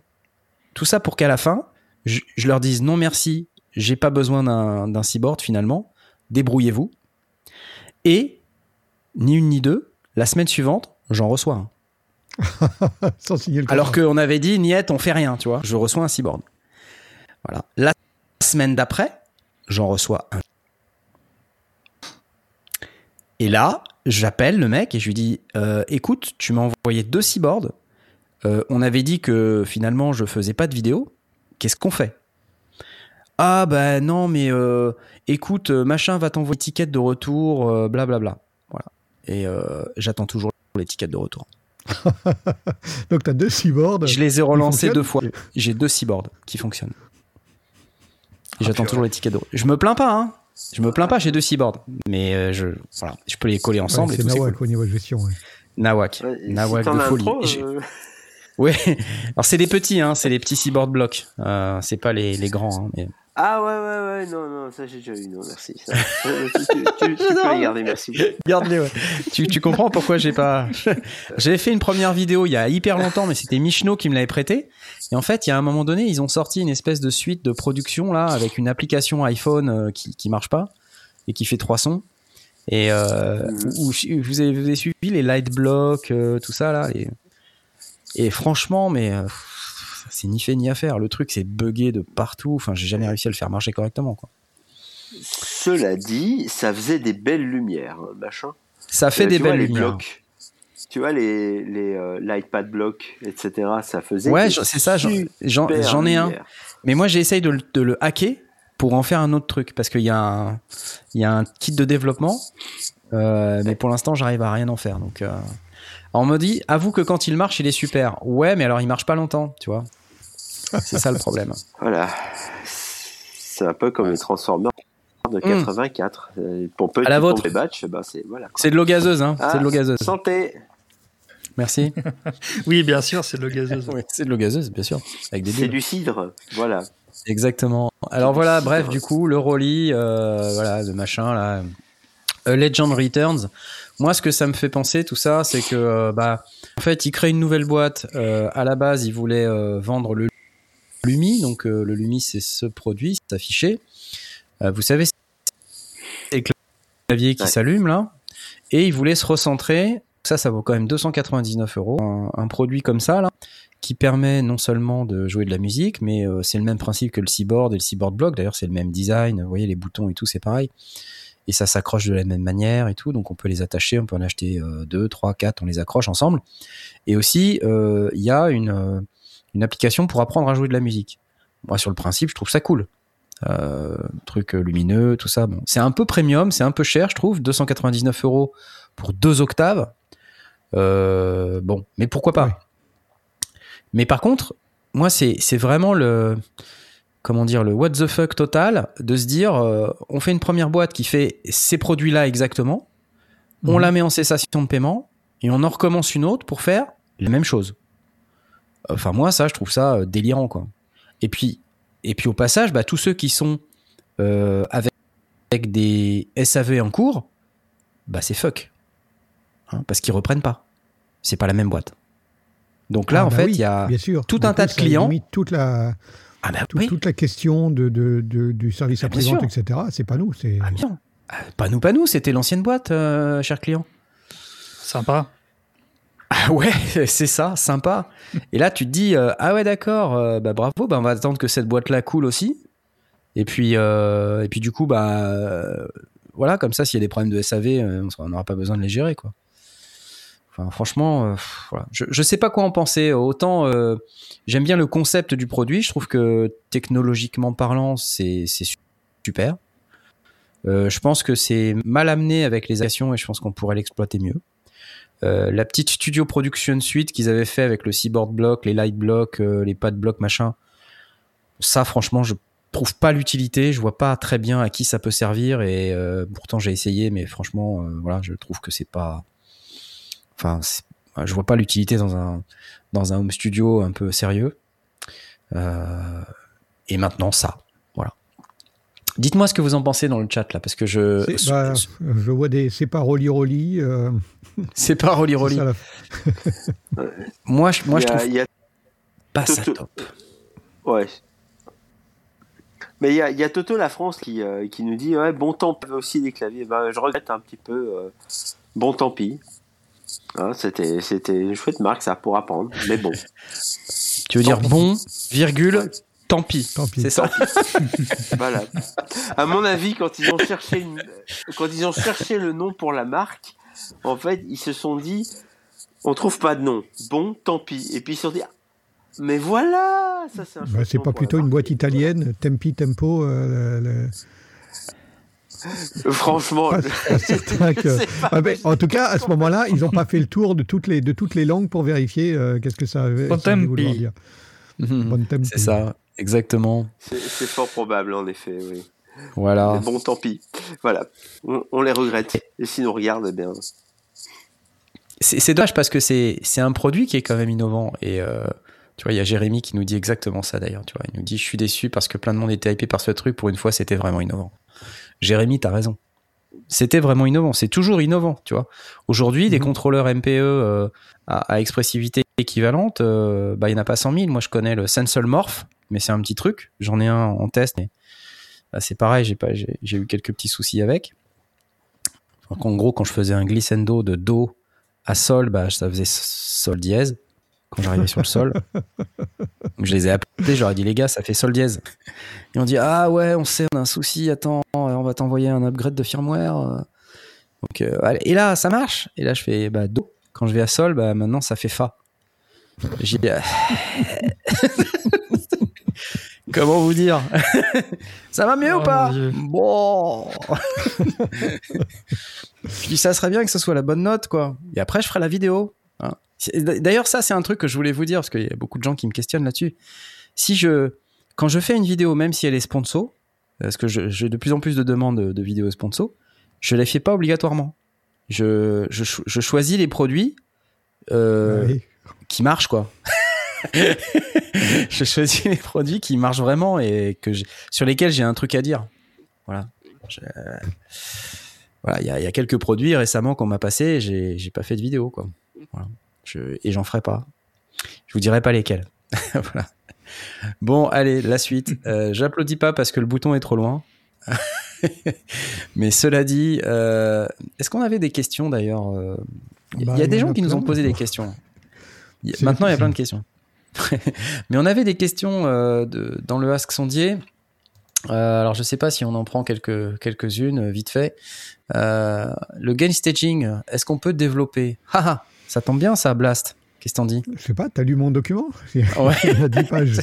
Tout ça pour qu'à la fin, je, je leur dise, non, merci, j'ai pas besoin d'un, d'un seaboard finalement. Débrouillez-vous. Et ni une ni deux, la semaine suivante, j'en reçois un. Sans signer le contrat. Alors qu'on avait dit, niet, on fait rien, tu vois. Je reçois un seaboard. Voilà. La semaine d'après, j'en reçois un. Et là, j'appelle le mec et je lui dis, euh, écoute, tu m'as envoyé deux seaboards. Euh, on avait dit que finalement, je faisais pas de vidéo. Qu'est-ce qu'on fait ? Ah ben non, mais euh, écoute, machin va t'envoyer l'étiquette de retour, euh, blablabla. Voilà. Et euh, j'attends toujours l'étiquette de retour. Donc tu as deux seaboards. Je les ai relancés deux fois. J'ai deux seaboards qui fonctionnent. Et ah, j'attends toujours ouais. l'étiquette de retour. Je me plains pas, hein. Je me plains pas, j'ai deux seaboards. Mais euh, je, voilà, je peux les coller ensemble. Ouais, c'est et tout, Nawak c'est cool. Au niveau de gestion. Ouais. Nawak. Ouais, Nawak si de folie. Trop, euh... Ouais. Alors c'est des petits, hein. C'est les petits seaboard blocs. Euh, c'est pas les, les grands, hein. Mais... Ah ouais, ouais, ouais, non, non, ça j'ai déjà eu, non, merci. Ça, tu tu, tu, tu peux les garder, merci. Garde-les, ouais. tu, tu comprends pourquoi j'ai pas... J'avais fait une première vidéo il y a hyper longtemps, mais c'était Michno qui me l'avait prêté. Et en fait, il y a un moment donné, ils ont sorti une espèce de suite de production, là, avec une application iPhone qui, qui marche pas et qui fait trois sons. Et euh, où, où vous, avez, vous avez suivi les light blocks, euh, tout ça, là. Et, et franchement, mais... Euh, c'est ni fait ni à faire. Le truc, c'est buggé de partout. Enfin, j'ai jamais réussi à le faire marcher correctement, quoi. Cela dit, ça faisait des belles lumières, machin. Ça fait euh, des belles vois, lumières. Les blocs, tu vois, les, les euh, l'iPad Block, et cetera, ça faisait... Ouais, c'est ça, j'en, j'en, j'en ai un. Mais moi, j'essaye de, de le hacker pour en faire un autre truc, parce qu'il y a un, il y a un kit de développement, euh, mais pour l'instant, j'arrive à rien en faire. Donc, euh... on me dit, avoue que quand il marche, il est super. Ouais, mais alors, il marche pas longtemps, tu vois. C'est ça le problème. Voilà. C'est un peu comme ouais. les Transformers de quatre-vingt-quatre. Mmh. Pour peu de pompes et batch, bah c'est, voilà, c'est de l'eau gazeuse. Hein. Ah, c'est de l'eau gazeuse. Santé. Merci. Oui, bien sûr, c'est de l'eau gazeuse. Oui, c'est de l'eau gazeuse, bien sûr. Avec des c'est bulles. Du cidre, voilà. Exactement. Alors voilà, bref, cidre. Du coup, le Roli, euh, voilà, le machin, là. A Legend Returns. Moi, ce que ça me fait penser, tout ça, c'est que, euh, bah, en fait, ils créent une nouvelle boîte. Euh, à la base, ils voulaient euh, vendre le Lumi. Donc, euh, le Lumi, c'est ce produit, c'est affiché. Euh, vous savez, c'est le clavier qui ouais. s'allume, là. Et ils voulaient se recentrer. Ça, ça vaut quand même deux cent quatre-vingt-dix-neuf euros. Un, un produit comme ça, là, qui permet non seulement de jouer de la musique, mais euh, c'est le même principe que le Seaboard et le Seaboard Block. D'ailleurs, c'est le même design. Vous voyez, les boutons et tout, c'est pareil. Et ça s'accroche de la même manière et tout, donc on peut les attacher, on peut en acheter deux, trois, quatre, on les accroche ensemble. Et aussi, il euh, y a une, une application pour apprendre à jouer de la musique. Moi, sur le principe, je trouve ça cool. Euh, truc lumineux, tout ça. Bon. C'est un peu premium, c'est un peu cher, je trouve, deux cent quatre-vingt-dix-neuf euros pour deux octaves. Euh, bon, mais pourquoi pas ? Oui. Mais par contre, moi, c'est, c'est vraiment le... comment dire, le what the fuck total, de se dire, euh, on fait une première boîte qui fait ces produits-là exactement, mmh. on la met en cessation de paiement, et on en recommence une autre pour faire la même chose. Enfin, moi, ça, je trouve ça euh, délirant, quoi. Et puis, et puis au passage, bah, tous ceux qui sont euh, avec, avec des S A V en cours, bah, c'est fuck. Hein, parce qu'ils reprennent pas. C'est pas la même boîte. Donc là, ah, en bah fait, il oui, y a tout un coup, tas de clients... toute la... Ah bah Tout, oui. Toute la question de, de, de, du service après-vente, et cetera, c'est pas nous. C'est... Ah bien. Pas nous, pas nous, c'était l'ancienne boîte, euh, cher client. Sympa. Ah ouais, c'est ça, sympa. Et là, tu te dis, euh, ah ouais, d'accord, euh, bah, bravo, bah, on va attendre que cette boîte-là coule aussi. Et puis, euh, et puis du coup, bah, euh, voilà, comme ça, s'il y a des problèmes de S A V, euh, on n'aura pas besoin de les gérer, quoi. Enfin, franchement, euh, voilà. je, je sais pas quoi en penser. Autant euh, j'aime bien le concept du produit, je trouve que technologiquement parlant, c'est, c'est super. Euh, je pense que c'est mal amené avec les actions et je pense qu'on pourrait l'exploiter mieux. Euh, la petite Studio Production Suite qu'ils avaient fait avec le Seaboard Block, les Light Block, euh, les Pad Block, machin, ça, franchement, je trouve pas l'utilité. Je vois pas très bien à qui ça peut servir et euh, pourtant j'ai essayé, mais franchement, euh, voilà, je trouve que c'est pas. Enfin, je vois pas l'utilité dans un, dans un home studio un peu sérieux. Euh, et maintenant, ça. Voilà. Dites-moi ce que vous en pensez dans le chat, là, parce que je... C'est, bah, je, je vois des... C'est pas roli-roli. Euh... C'est pas roli-roli. moi, je, moi, a, je trouve a... pas Toto... ça top. Ouais. Mais il y a, y a Toto La France qui, euh, qui nous dit « Ouais, bon, tant pis aussi des claviers. Ben, » Je regrette un petit peu. Euh, bon, tant pis. Hein, c'était, c'était une chouette marque, ça, pour apprendre, mais bon. Tu veux tant dire pis. Bon, virgule, ouais. tant pis. Tant pis. C'est tant ça. Pis. Voilà. À mon avis, quand ils ont cherché, une... quand ils ont cherché le nom pour la marque, en fait, ils se sont dit, on trouve pas de nom. Bon, tant pis. Et puis ils se sont dit, mais voilà, ça c'est un. Bah, c'est pas plutôt une boîte italienne, Tempi Tempo. Euh, le... Franchement, pas, pas que... ah ben, en tout cas, à ce moment-là, ils n'ont pas fait le tour de toutes les de toutes les langues pour vérifier euh, qu'est-ce que ça avait voulu dire. Bon tempi. C'est ça, exactement. C'est, c'est fort probable, en effet. Oui. Voilà. Mais bon, tant pis. Voilà, on, on les regrette. Et si nous regardent, eh bien. C'est, c'est dommage parce que c'est c'est un produit qui est quand même innovant et. Euh... Tu vois, il y a Jérémy qui nous dit exactement ça d'ailleurs. Tu vois, il nous dit, je suis déçu parce que plein de monde était hypé par ce truc. Pour une fois, c'était vraiment innovant. Jérémy, t'as raison. C'était vraiment innovant. C'est toujours innovant, tu vois. Aujourd'hui, mm-hmm. des contrôleurs M P E euh, à, à expressivité équivalente, euh, bah, il n'y en a pas cent mille. Moi, je connais le Sensolmorph, mais c'est un petit truc. J'en ai un en test, mais bah, c'est pareil. J'ai, pas, j'ai, j'ai eu quelques petits soucis avec. En gros, quand je faisais un glissando de do à sol, bah, ça faisait sol dièse. Quand j'arrivais sur le sol, je les ai appelés, je leur ai dit les gars, ça fait sol dièse. Ils ont dit ah ouais, on sait, on a un souci, attends, on va t'envoyer un upgrade de firmware. Donc, euh, et là, ça marche. Et là, je fais bah, do Quand je vais à Sol, bah, maintenant, ça fait fa. J'ai dit... Comment vous dire ? Ça va mieux oh ou pas ? Bon. Je dis, ça serait bien que ce soit la bonne note, quoi. Et après, je ferai la vidéo. Hein. D'ailleurs, ça, c'est un truc que je voulais vous dire, parce qu'il y a beaucoup de gens qui me questionnent là-dessus. Si je... Quand je fais une vidéo, même si elle est sponsor, parce que je, j'ai de plus en plus de demandes de vidéos sponsor, je ne les fais pas obligatoirement. Je, je, je choisis les produits euh, oui. qui marchent, quoi. Je choisis les produits qui marchent vraiment et que j'ai, sur lesquels j'ai un truc à dire. Voilà. Je, euh, voilà, il y, y a quelques produits récemment qu'on m'a passé et j'ai, j'ai pas fait de vidéo, quoi. Voilà. Je, et j'en ferai pas. Je vous dirai pas lesquels. Voilà. Bon, allez, la suite. Euh, j'applaudis pas parce que le bouton est trop loin. Mais cela dit, euh, est-ce qu'on avait des questions d'ailleurs ? Il bah, y a des gens a qui nous ont posé des questions. C'est Maintenant, il y a plein de questions. Mais on avait des questions euh, de, dans le Ask Sondier. Euh, alors, je ne sais pas si on en prend quelques, quelques-unes, vite fait. Euh, le game staging, est-ce qu'on peut développer ? Haha, ça tombe bien ça, Blast. Qu'est-ce que t'en dis ? Je sais pas, t'as lu mon document ? Il y a dix pages.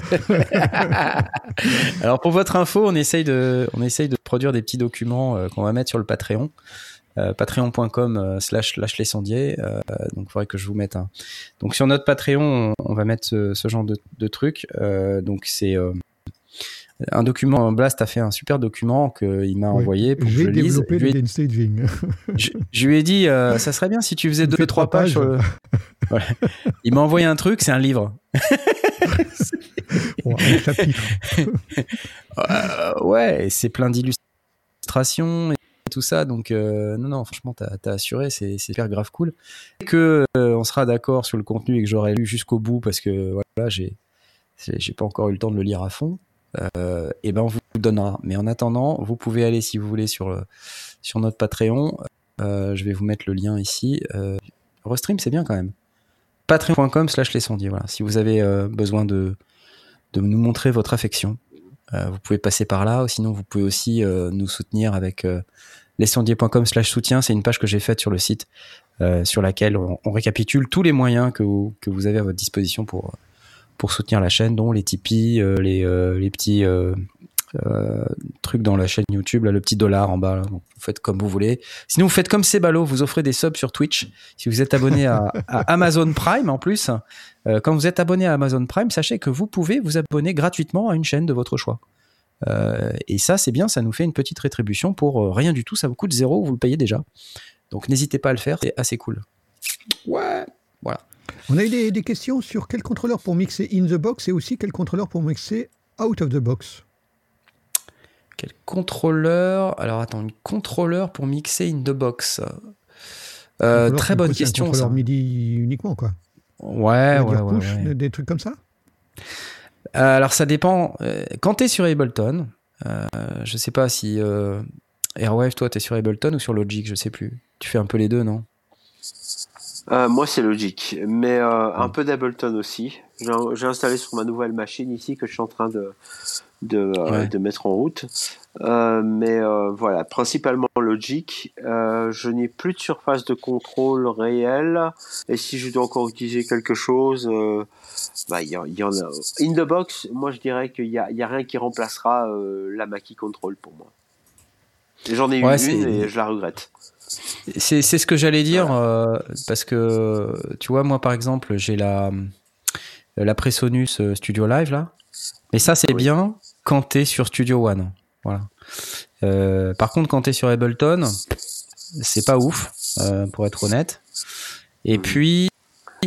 Alors, pour votre info, on essaye de, on essaye de produire des petits documents euh, qu'on va mettre sur le Patreon. Euh, patreon.com euh, slash lâche les sondiers euh, donc il faudrait que je vous mette un donc sur notre Patreon on, on va mettre ce, ce genre de, de truc euh, donc c'est euh, un document. Blast a fait un super document qu'il m'a oui. envoyé pour j'ai que je lise j'ai développé le game staging. je, je lui ai dit euh, ça serait bien si tu faisais deux trois pages, pages sur le... Voilà. Il m'a envoyé un truc, c'est un livre. Bon, un chapitre. euh, ouais, c'est plein d'illustrations et... tout ça, donc euh, non non franchement t'as, t'as assuré, c'est, c'est super grave cool que euh, on sera d'accord sur le contenu et que j'aurai lu jusqu'au bout parce que voilà j'ai j'ai pas encore eu le temps de le lire à fond euh, et ben on vous donnera, mais en attendant vous pouvez aller si vous voulez sur le, sur notre Patreon euh, je vais vous mettre le lien ici euh, Restream c'est bien quand même patreon.com slash les sondiers voilà si vous avez euh, besoin de de nous montrer votre affection euh, vous pouvez passer par là ou sinon vous pouvez aussi euh, nous soutenir avec euh, lescendier.com slash soutien, c'est une page que j'ai faite sur le site euh, sur laquelle on, on récapitule tous les moyens que vous, que vous avez à votre disposition pour, pour soutenir la chaîne, dont les Tipeee, euh, les, euh, les petits euh, euh, trucs dans la chaîne YouTube, là, le petit dollar en bas, là. Donc, vous faites comme vous voulez. Sinon, vous faites comme ces ballots, vous offrez des subs sur Twitch. Si vous êtes abonné à, à Amazon Prime en plus, euh, quand vous êtes abonné à Amazon Prime, sachez que vous pouvez vous abonner gratuitement à une chaîne de votre choix. Euh, et ça c'est bien, ça nous fait une petite rétribution pour euh, rien du tout, ça vous coûte zéro, vous le payez déjà, donc n'hésitez pas à le faire, c'est assez cool. Ouais, voilà. On a eu des, des questions sur quel contrôleur pour mixer in the box et aussi quel contrôleur pour mixer out of the box. Quel contrôleur ? Alors attends, une contrôleur pour mixer in the box euh, très bonne question. Un contrôleur ça. MIDI uniquement quoi. Ouais, ouais, ouais, push, ouais. Des trucs comme ça ? Euh, alors ça dépend, euh, quand t'es sur Ableton, euh, je sais pas si euh, Airwave toi t'es sur Ableton ou sur Logic, je sais plus, tu fais un peu les deux non ? euh, Moi c'est Logic, mais euh, ouais. Un peu d'Ableton aussi, j'ai, j'ai installé sur ma nouvelle machine ici que je suis en train de, de, euh, ouais. de mettre en route, euh, mais euh, voilà, principalement Logic, euh, je n'ai plus de surface de contrôle réelle, et si je dois encore utiliser quelque chose... Euh, Bah, il y, y en a. In the box, moi je dirais qu'il n'y a, a rien qui remplacera euh, la Mackie Control pour moi. J'en ai ouais, eu c'est... une et je la regrette. C'est, c'est ce que j'allais dire voilà. euh, parce que tu vois, moi par exemple, j'ai la, la Presonus Studio Live là, mais ça c'est oui. bien quand t'es sur Studio One. Voilà. Euh, par contre, quand t'es sur Ableton, c'est pas ouf euh, pour être honnête. Et mmh. puis.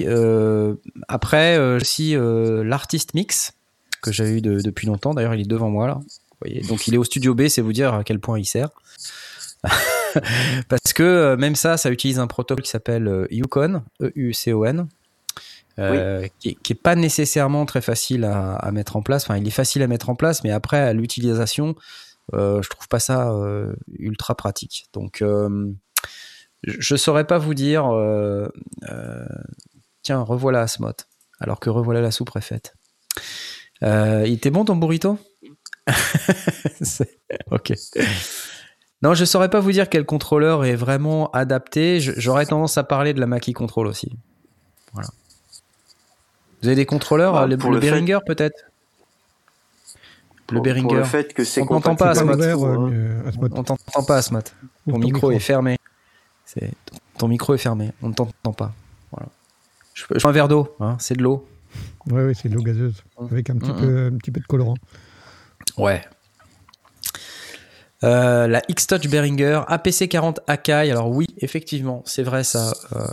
Euh, après euh, aussi euh, l'artiste mix que j'avais eu de, depuis longtemps, d'ailleurs il est devant moi là, vous voyez. Donc il est au studio B, c'est vous dire à quel point il sert. Parce que euh, même ça ça utilise un protocole qui s'appelle euh, Ucon, E U C O N euh, oui. qui, qui est pas nécessairement très facile à, à mettre en place, enfin il est facile à mettre en place mais après à l'utilisation euh, je trouve pas ça euh, ultra pratique, donc euh, je saurais pas vous dire euh, euh, tiens, revoilà Asmoth, alors que revoilà la sous-préfète. Euh, il était bon ton burrito ? Ok. Non, je saurais pas vous dire quel contrôleur est vraiment adapté. Je, j'aurais tendance à parler de la Mackie Control aussi. Voilà. Vous avez des contrôleurs, ah, le, le, le Behringer fait... peut-être pour, le Behringer. Pour le fait que c'est on t'entend pas, Asmat. Euh, on t'entend pas, Asmat. Ton, ton micro, micro est fermé. C'est... Ton micro est fermé. On ne t'entend pas. Voilà. Je, je prends un verre d'eau. Hein. C'est de l'eau. Oui, ouais, c'est de l'eau gazeuse. Avec un petit, mmh. peu, un petit peu de colorant. Ouais. Euh, la X-Touch Behringer, A P C quarante Akai. Alors oui, effectivement, c'est vrai ça. Euh,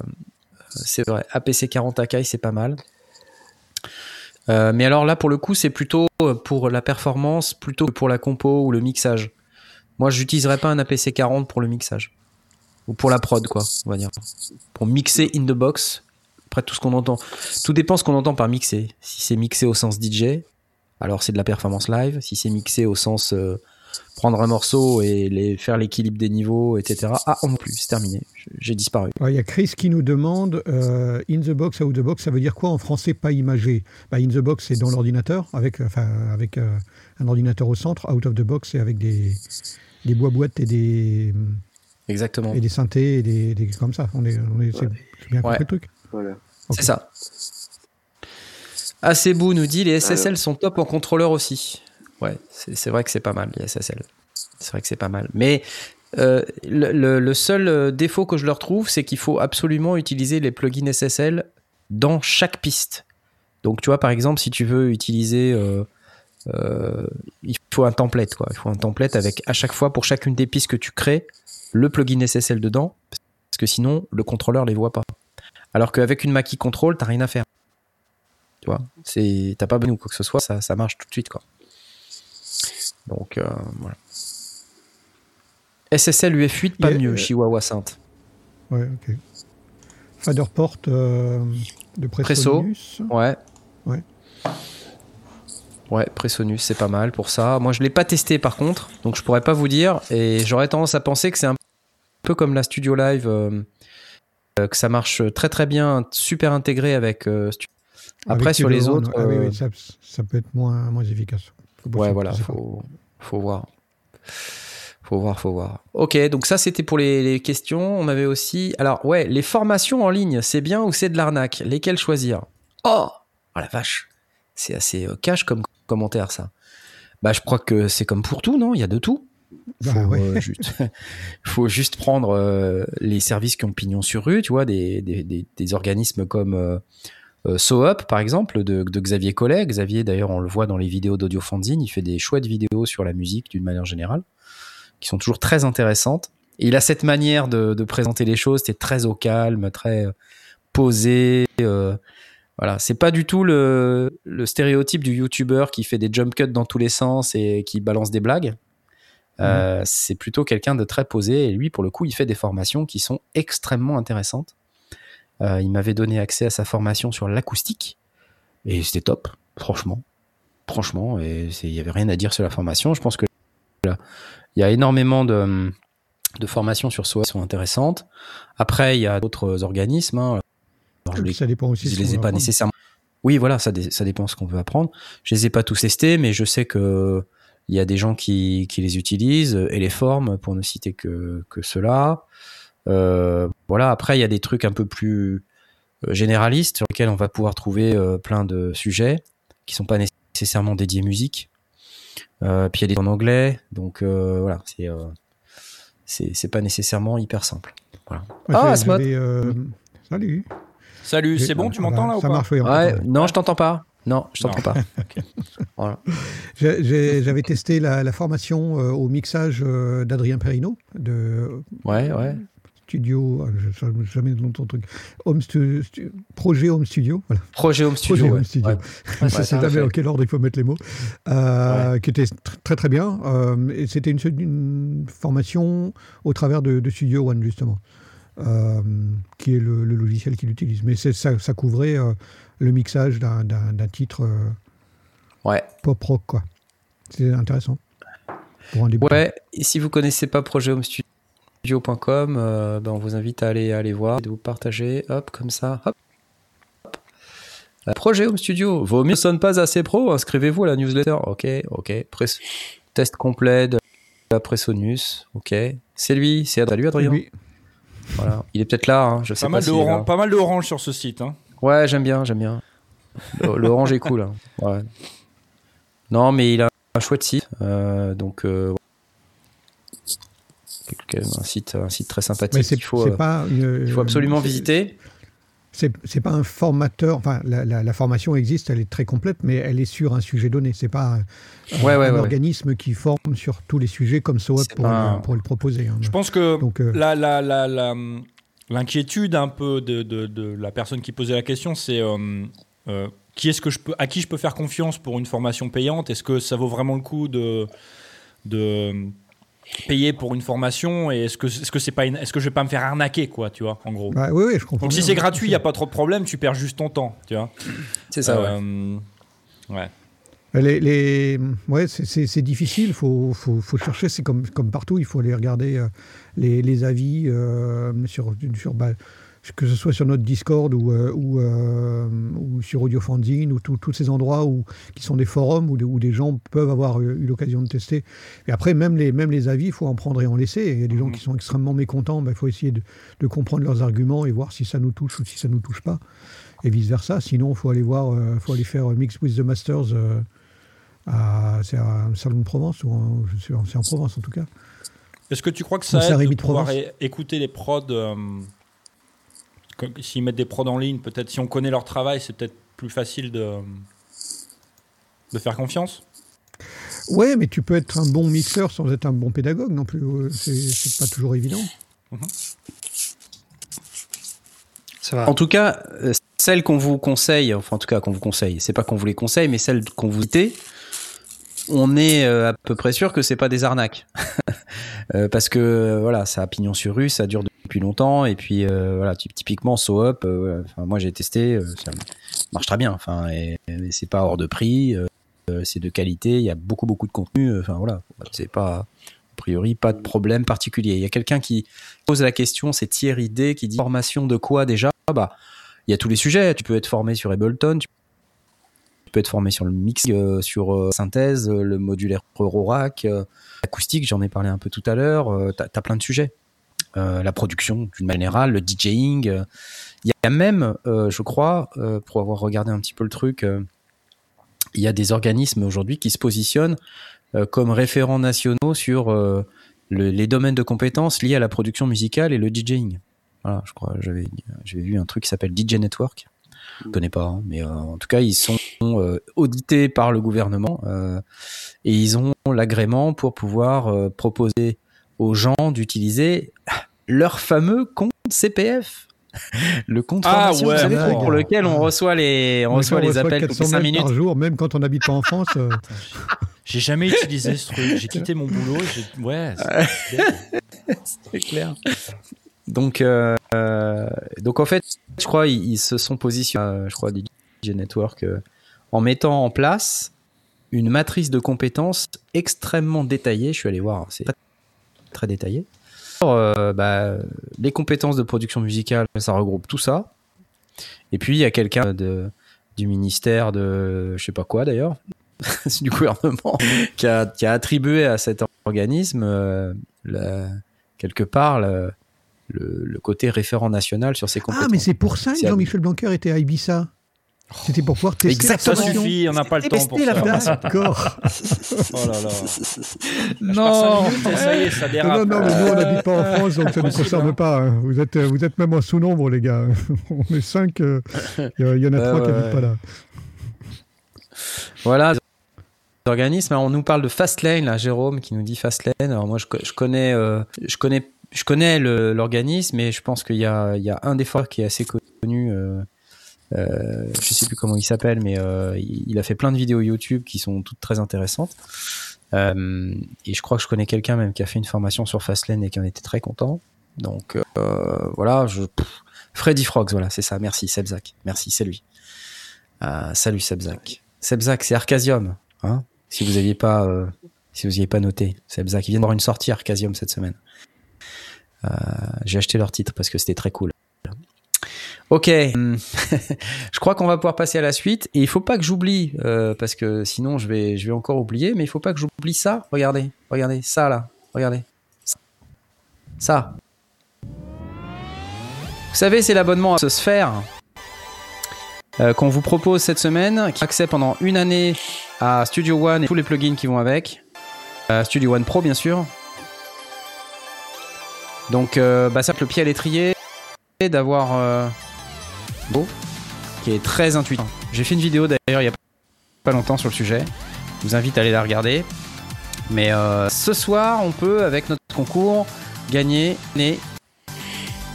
c'est vrai. A P C quarante Akai, c'est pas mal. Euh, mais alors là, pour le coup, c'est plutôt pour la performance, plutôt que pour la compo ou le mixage. Moi, j'utiliserais pas un A P C quarante pour le mixage. Ou pour la prod, quoi, on va dire. Pour mixer in the box. Après, tout ce qu'on entend. Tout dépend ce qu'on entend par mixer. Si c'est mixé au sens D J, alors c'est de la performance live. Si c'est mixé au sens euh, prendre un morceau et les, faire l'équilibre des niveaux, et cetera. Ah, on ne peut plus, c'est terminé. Je, j'ai disparu. Il y a Chris qui nous demande euh, in the box, out the box, ça veut dire quoi en français, pas imagé? Bah, in the box, c'est dans l'ordinateur, avec, enfin, avec euh, un ordinateur au centre. Out of the box, c'est avec des, des bois-boîtes et des. Exactement. Et des synthés, et des, des comme ça. On est, on est, c'est, c'est bien compris ouais. le truc. Voilà. Okay. C'est ça. Acebou nous dit les S S L Alors. sont top en contrôleur aussi. Ouais, c'est, c'est vrai que c'est pas mal les S S L. C'est vrai que c'est pas mal. Mais euh, le, le, le seul défaut que je leur trouve, c'est qu'il faut absolument utiliser les plugins S S L dans chaque piste. Donc tu vois, par exemple, si tu veux utiliser, euh, euh, il faut un template quoi. Il faut un template avec à chaque fois pour chacune des pistes que tu crées. Le plugin S S L dedans, parce que sinon, le contrôleur ne les voit pas. Alors qu'avec une Mackie Control, tu n'as rien à faire. Tu vois, c'est, t'as pas besoin ou quoi que ce soit, ça, ça marche tout de suite, quoi. Donc, euh, voilà. S S L U F huit, pas yeah, mieux, euh... Chihuahua Sainte. Ouais, ok. Faderport euh, de Presonus. Presso, ouais. Ouais. Ouais, Presonus, c'est pas mal pour ça. Moi, je ne l'ai pas testé par contre, donc je pourrais pas vous dire. Et j'aurais tendance à penser que c'est un peu comme la Studio Live, euh, euh, que ça marche très très bien, super intégré avec. Euh, stu- Après, avec sur les autres. Euh... Ah, oui, oui, ça, ça peut être moins, moins efficace. Faut ouais, voilà, faut, faut voir. Faut voir, faut voir. Ok, donc ça, c'était pour les, les questions. On avait aussi. Alors, ouais, les formations en ligne, c'est bien ou c'est de l'arnaque? Lesquelles choisir? Oh, oh la vache! C'est assez cash comme commentaire, ça. Bah, je crois que c'est comme pour tout, non? Il y a de tout. Il faut, ah ouais. euh, juste, faut juste prendre euh, les services qui ont pignon sur rue, tu vois, des, des, des, des organismes comme euh, euh, SoUp, par exemple, de, de Xavier Collet. Xavier, d'ailleurs, on le voit dans les vidéos d'Audio Fanzine, il fait des chouettes vidéos sur la musique d'une manière générale, qui sont toujours très intéressantes. Et il a cette manière de, de présenter les choses, c'est très au calme, très posé, euh, voilà, c'est pas du tout le, le stéréotype du youtubeur qui fait des jump cuts dans tous les sens et qui balance des blagues. Mmh. Euh, c'est plutôt quelqu'un de très posé. Et lui, pour le coup, il fait des formations qui sont extrêmement intéressantes. Euh, il m'avait donné accès à sa formation sur l'acoustique. Et c'était top, franchement. Franchement, et il n'y avait rien à dire sur la formation. Je pense que là, il y a énormément de, de formations sur soi qui sont intéressantes. Après, il y a d'autres organismes. Hein. Alors, je les, ça dépend aussi. Je les ai pas nécessairement. Oui, voilà, ça, dé, ça dépend de ce qu'on veut apprendre. Je les ai pas tous testés, mais je sais que il y a des gens qui, qui les utilisent et les forment, pour ne citer que, que ceux-là. Euh, voilà. Après, il y a des trucs un peu plus généralistes sur lesquels on va pouvoir trouver euh, plein de sujets qui sont pas nécessairement dédiés musique. Euh, puis il y a des en anglais, donc euh, voilà, c'est, euh, c'est c'est pas nécessairement hyper simple. Voilà. Ouais, ah, Asmod. Euh, mmh. Salut. Salut, j'ai... c'est bon, tu m'entends là ça ou pas marche, oui, ouais, non, je t'entends pas. Non, je t'entends non. pas. Okay. Voilà. j'ai, j'ai, j'avais testé la, la formation euh, au mixage euh, d'Adrien Perrino de ouais, ouais. Studio, je ne sais jamais le nom de ton truc. Home stu, stu, Projet Home Studio. Voilà. Projet Home Studio. Projet Home ouais. Studio. Ouais. Ouais, c'est ça, c'est à quel ordre il faut mettre les mots. Euh, ouais. Qui était très très bien. Euh, et c'était une, une formation au travers de, de Studio One justement. Euh, qui est le, le logiciel qu'il utilise. Mais c'est, ça, ça couvrait euh, le mixage d'un, d'un, d'un titre euh, ouais. pop-rock, quoi. C'est intéressant. Pour un début. Ouais, et si vous ne connaissez pas projet home studio point com, euh, ben on vous invite à aller, à aller voir, de vous partager, hop, comme ça, hop. hop. Euh, Projet Home Studio, vos mix ne sonnent pas assez pro, inscrivez-vous à la newsletter. Ok, ok, Press, test complet de Presonus, ok. C'est lui, c'est Adrien. Salut Adrien. Oui. Voilà. Il est peut-être là, hein. Je sais pas. Mal pas, de oran- pas mal de orange sur ce site. Hein. Ouais, j'aime bien, j'aime bien. Le, l'orange est cool. Hein. Ouais. Non, mais il a un chouette site. Euh, donc, euh, un site, un site très sympathique. Mais c'est, il faut, c'est euh, pas une, il faut absolument c'est, visiter. C'est, c'est pas un formateur. Enfin, la, la, la formation existe, elle est très complète, mais elle est sur un sujet donné. C'est pas euh, ouais, un, ouais, un ouais, organisme ouais. qui forme sur tous les sujets comme SoUp pour, un... pour le proposer. Hein. Je pense que Donc, euh... la, la, la, la, l'inquiétude un peu de, de, de la personne qui posait la question, c'est euh, euh, qui est-ce que je peux, à qui je peux faire confiance pour une formation payante ? Est-ce que ça vaut vraiment le coup de, de payer pour une formation, et est-ce que est-ce que c'est pas une, est-ce que je vais pas me faire arnaquer, quoi, tu vois, en gros. Bah, oui oui, je comprends. Donc si bien, c'est gratuit, il y a pas trop de problème, tu perds juste ton temps, tu vois. C'est ça. Euh, ouais. ouais. Les, les ouais, c'est, c'est c'est difficile, faut faut faut chercher, c'est comme comme partout, il faut aller regarder euh, les les avis euh, sur sur bah, que ce soit sur notre Discord ou, euh, ou, euh, ou sur Audiofanzine ou tous ces endroits où, qui sont des forums où, de, où des gens peuvent avoir eu, eu l'occasion de tester. Et après, même les, même les avis, il faut en prendre et en laisser. Il y a des mmh. gens qui sont extrêmement mécontents, il bah, faut essayer de, de comprendre leurs arguments et voir si ça nous touche ou si ça ne nous touche pas, et vice-versa. Sinon, il faut aller voir, euh, faut aller faire Mix with the Masters euh, à, c'est à un salon de Provence, ou en, c'est en Provence en tout cas. Est-ce que tu crois que ça aide de, de pouvoir é- écouter les prods euh... S'ils mettent des prods en ligne, peut-être si on connaît leur travail, c'est peut-être plus facile de, de faire confiance. Ouais, mais tu peux être un bon mixeur sans être un bon pédagogue non plus. C'est, c'est pas toujours évident. Mm-hmm. Ça va. En tout cas, euh, celles qu'on vous conseille, enfin en tout cas qu'on vous conseille, c'est pas qu'on vous les conseille, mais celles qu'on vous dit, on est euh, à peu près sûr que c'est pas des arnaques. euh, parce que euh, voilà, ça a pignon sur rue, ça dure de depuis longtemps, et puis euh, voilà, typiquement SoUp, euh, enfin, moi j'ai testé, euh, ça marche très bien, enfin, et, et c'est pas hors de prix, euh, c'est de qualité, il y a beaucoup beaucoup de contenu, euh, enfin voilà, c'est pas, a priori, pas de problème particulier. Il y a quelqu'un qui pose la question, c'est Thierry D qui dit formation de quoi déjà ? Bah, il y a tous les sujets, tu peux être formé sur Ableton, tu peux être formé sur le mix, euh, sur euh, synthèse, euh, le modulaire Eurorack, euh, acoustique, j'en ai parlé un peu tout à l'heure, euh, t'as, t'as plein de sujets. Euh, la production d'une manière générale, le DJing. Euh, il y a même, euh, je crois, euh, pour avoir regardé un petit peu le truc, euh, il y a des organismes aujourd'hui qui se positionnent euh, comme référents nationaux sur euh, le, les domaines de compétences liés à la production musicale et le DJing. Voilà, je crois, j'avais, j'avais vu un truc qui s'appelle D J Network. Je ne connais pas, hein, mais euh, en tout cas, ils sont euh, audités par le gouvernement euh, et ils ont l'agrément pour pouvoir euh, proposer aux gens d'utiliser leur fameux compte C P F, le compte ah, formation, ouais, vous savez, ouais, pour ouais. lequel on reçoit les, on reçoit on les reçoit appels toutes les cinq minutes par jour, même quand on n'habite pas en France. euh... J'ai jamais utilisé ce truc, j'ai quitté mon boulot. J'ai... Ouais, c'est... c'est clair. Donc, euh, donc en fait, je crois ils, ils se sont positionnés, je crois, des D J Network euh, en mettant en place une matrice de compétences extrêmement détaillée. Je suis allé voir, c'est très détaillé. Alors, euh, bah, les compétences de production musicale, ça regroupe tout ça. Et puis il y a quelqu'un de, du ministère de je sais pas quoi d'ailleurs, du gouvernement, qui a, qui a attribué à cet organisme euh, la, quelque part le, le, le côté référent national sur ses compétences. Ah mais c'est pour ça que Jean-Michel Blanquer était à Ibiza. C'était pour pouvoir tester. Exactement. Ça suffit, on n'a pas le temps pour ça. D'accord. Oh là là. Non. Ça y est, ça dérape. Non, non, mais nous on n'habite pas en France, donc ça ne nous concerne pas. Vous êtes, vous êtes même en sous-nombre, les gars. On est cinq. Il euh, y, y en a euh, trois ouais. qui n'habitent pas là. Voilà. Organisme. On nous parle de Fastlane, là, Jérôme, qui nous dit Fastlane. Alors moi, je, je connais, euh, je connais, je connais le, l'organisme, mais je pense qu'il y a, il y a un des forums qui est assez connu. Euh, Euh, je sais plus comment il s'appelle, mais euh, il a fait plein de vidéos YouTube qui sont toutes très intéressantes. Euh, et je crois que je connais quelqu'un même qui a fait une formation sur Fastlane et qui en était très content. Donc euh, voilà, je... Freddy Frogs, voilà, c'est ça. Merci Sebzak, merci, c'est lui. Euh, salut Sebzak. Sebzak, c'est Arcasium. Hein, si vous aviez pas, euh, si vous aviez pas noté, Sebzak, il vient d'avoir une sortie Arcasium cette semaine. Euh, j'ai acheté leur titre parce que c'était très cool. Ok, je crois qu'on va pouvoir passer à la suite et il faut pas que j'oublie euh, parce que sinon je vais je vais encore oublier, mais il faut pas que j'oublie ça. Regardez, regardez ça là, Regardez. Ça. Vous savez, c'est l'abonnement à ce Sphere euh, qu'on vous propose cette semaine, qui a accès pendant une année à Studio One et tous les plugins qui vont avec. Euh, Studio One Pro, bien sûr. Donc, euh, bah, ça, le pied à l'étrier, d'avoir... Euh, beau, qui est très intuitif. J'ai fait une vidéo, d'ailleurs, il y a pas longtemps sur le sujet. Je vous invite à aller la regarder. Mais euh, ce soir, on peut, avec notre concours, gagner une année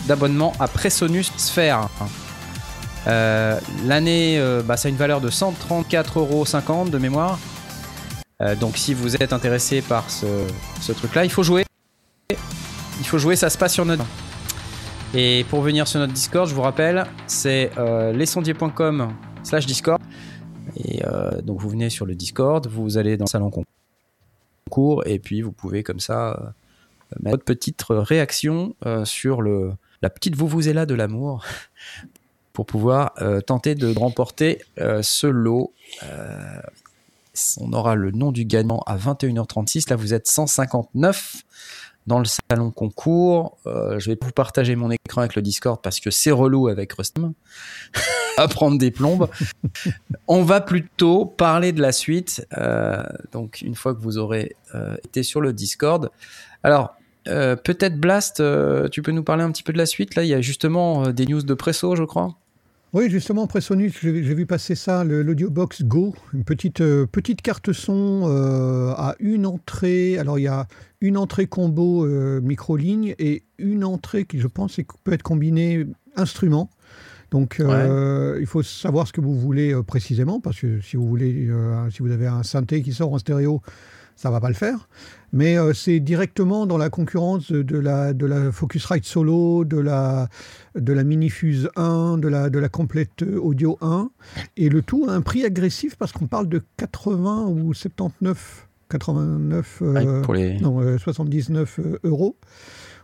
d'abonnement à Presonus Sphere. Euh, l'année, euh, bah, ça a une valeur de cent trente-quatre euros cinquante de mémoire. Euh, donc, si vous êtes intéressé par ce, ce truc-là, il faut jouer. Il faut jouer, ça se passe sur notre... Et pour venir sur notre Discord, je vous rappelle, c'est euh, lesondiers.com slash Discord. Et euh, donc, vous venez sur le Discord, vous allez dans le salon concours, et puis vous pouvez comme ça euh, mettre votre petite réaction euh, sur le, la petite vouvouzela de l'amour pour pouvoir euh, tenter de remporter euh, ce lot. Euh, on aura le nom du gagnant à vingt et une heures trente-six. Là, vous êtes cent cinquante-neuf. Dans le salon concours, euh, je vais vous partager mon écran avec le Discord parce que c'est relou avec Restream à prendre des plombes. On va plutôt parler de la suite. Euh, donc, une fois que vous aurez euh, été sur le Discord. Alors, euh, peut-être Blast, euh, tu peux nous parler un petit peu de la suite. Là, il y a justement euh, des news de Presso, je crois. Oui, justement, Presonus, j'ai, j'ai vu passer ça, le, l'Audiobox Go, une petite, euh, petite carte son euh, à une entrée. Alors, il y a une entrée combo euh, micro-ligne et une entrée qui, je pense, peut être combinée instrument. Donc, euh, ouais. Il faut savoir ce que vous voulez euh, précisément, parce que si vous, voulez, euh, si vous avez un synthé qui sort en stéréo, ça ne va pas le faire. Mais euh, c'est directement dans la concurrence de la, de la Focusrite Solo, de la, de la Minifuse un, de la, de la Complete Audio un. Et le tout à un prix agressif parce qu'on parle de quatre-vingts ou soixante-dix-neuf euh, pour les... non, euh, soixante-dix-neuf euros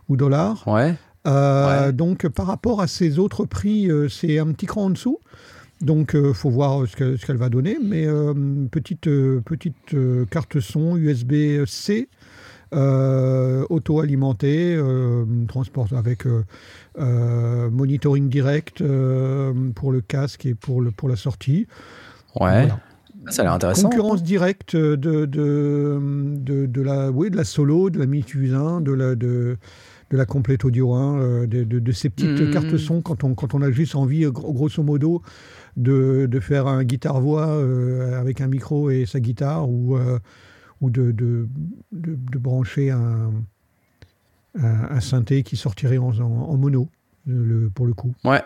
ou dollars. Ouais. Euh, ouais. Donc par rapport à ces autres prix, euh, c'est un petit cran en dessous. Donc, il euh, faut voir ce, que, ce qu'elle va donner. Mais euh, petite, euh, petite euh, carte son U S B-C, euh, auto-alimentée, euh, transport avec euh, euh, monitoring direct euh, pour le casque et pour, le, pour la sortie. Ouais, voilà. Ça a l'air intéressant. Concurrence directe de, de, de, de, la, oui, de la Solo, de la Mithy un, de la... De, de la Complete Audio un, euh, de, de, de ces petites mmh. cartes son quand on, quand on a juste envie, gros, grosso modo, de, de faire un guitare-voix euh, avec un micro et sa guitare ou, euh, ou de, de, de, de brancher un, un, un synthé qui sortirait en, en, en mono, le, pour le coup. Ouais.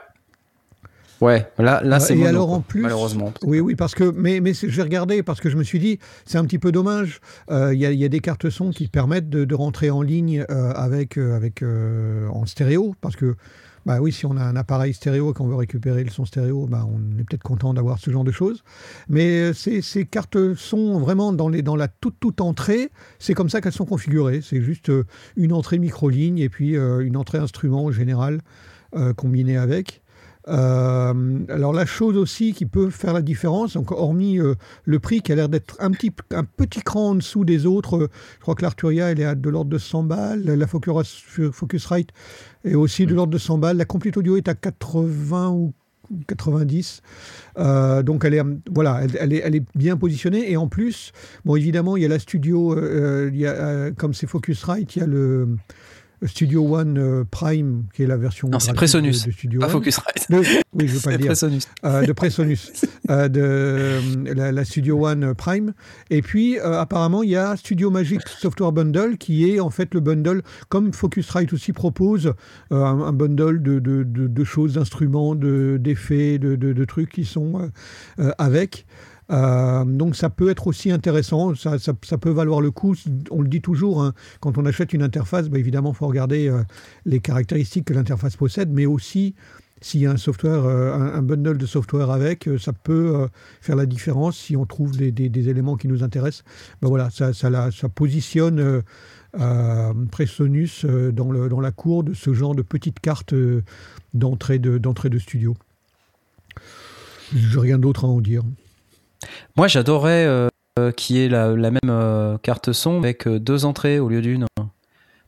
Ouais, là, là c'est euh, et mono, alors, en plus, malheureusement. Oui, oui, parce que, mais, mais j'ai regardé, parce que je me suis dit, c'est un petit peu dommage. Il euh, y, y a des cartes son qui permettent de, de rentrer en ligne euh, avec, avec, euh, en stéréo, parce que, bah oui, si on a un appareil stéréo et qu'on veut récupérer le son stéréo, bah, on est peut-être content d'avoir ce genre de choses. Mais ces, ces cartes sont vraiment dans, les, dans la toute, toute entrée. C'est comme ça qu'elles sont configurées. C'est juste euh, une entrée micro-ligne et puis euh, une entrée instrument en général euh, combinée avec. Euh, alors la chose aussi qui peut faire la différence, donc hormis euh, le prix qui a l'air d'être un petit, un petit cran en dessous des autres, euh, je crois que l'Arturia elle est à de l'ordre de cent balles, la Focusrite est aussi de l'ordre de cent balles, la Complete Audio est à quatre-vingts ou quatre-vingt-dix, euh, donc elle est, voilà, elle, elle, est, elle est bien positionnée. Et en plus, bon évidemment il y a la Studio, euh, il y a, euh, comme c'est Focusrite, il y a le... Studio One euh, Prime, qui est la version... Non, c'est Presonus, de, de Studio pas One. Focusrite. De, oui, je veux pas le dire. Presonus. Euh, de Presonus. euh, de euh, la, la Studio One Prime. Et puis, euh, apparemment, il y a Studio Magic Software Bundle, qui est en fait le bundle, comme Focusrite aussi propose, euh, un, un bundle de, de, de, de choses, d'instruments, de, d'effets, de, de, de trucs qui sont euh, avec... Euh, donc ça peut être aussi intéressant, ça, ça, ça peut valoir le coup, on le dit toujours, hein, quand on achète une interface, bah évidemment il faut regarder euh, les caractéristiques que l'interface possède, mais aussi s'il y a un, software, euh, un, un bundle de software avec, euh, ça peut euh, faire la différence si on trouve des, des, des éléments qui nous intéressent. Bah voilà, ça, ça, la, ça positionne euh, euh, Presonus euh, dans, le, dans la cour de ce genre de petites cartes euh, d'entrée, de, d'entrée de studio. J'ai rien d'autre à en dire. Moi, j'adorais euh, euh, qu'il y ait la, la même euh, carte son avec euh, deux entrées au lieu d'une.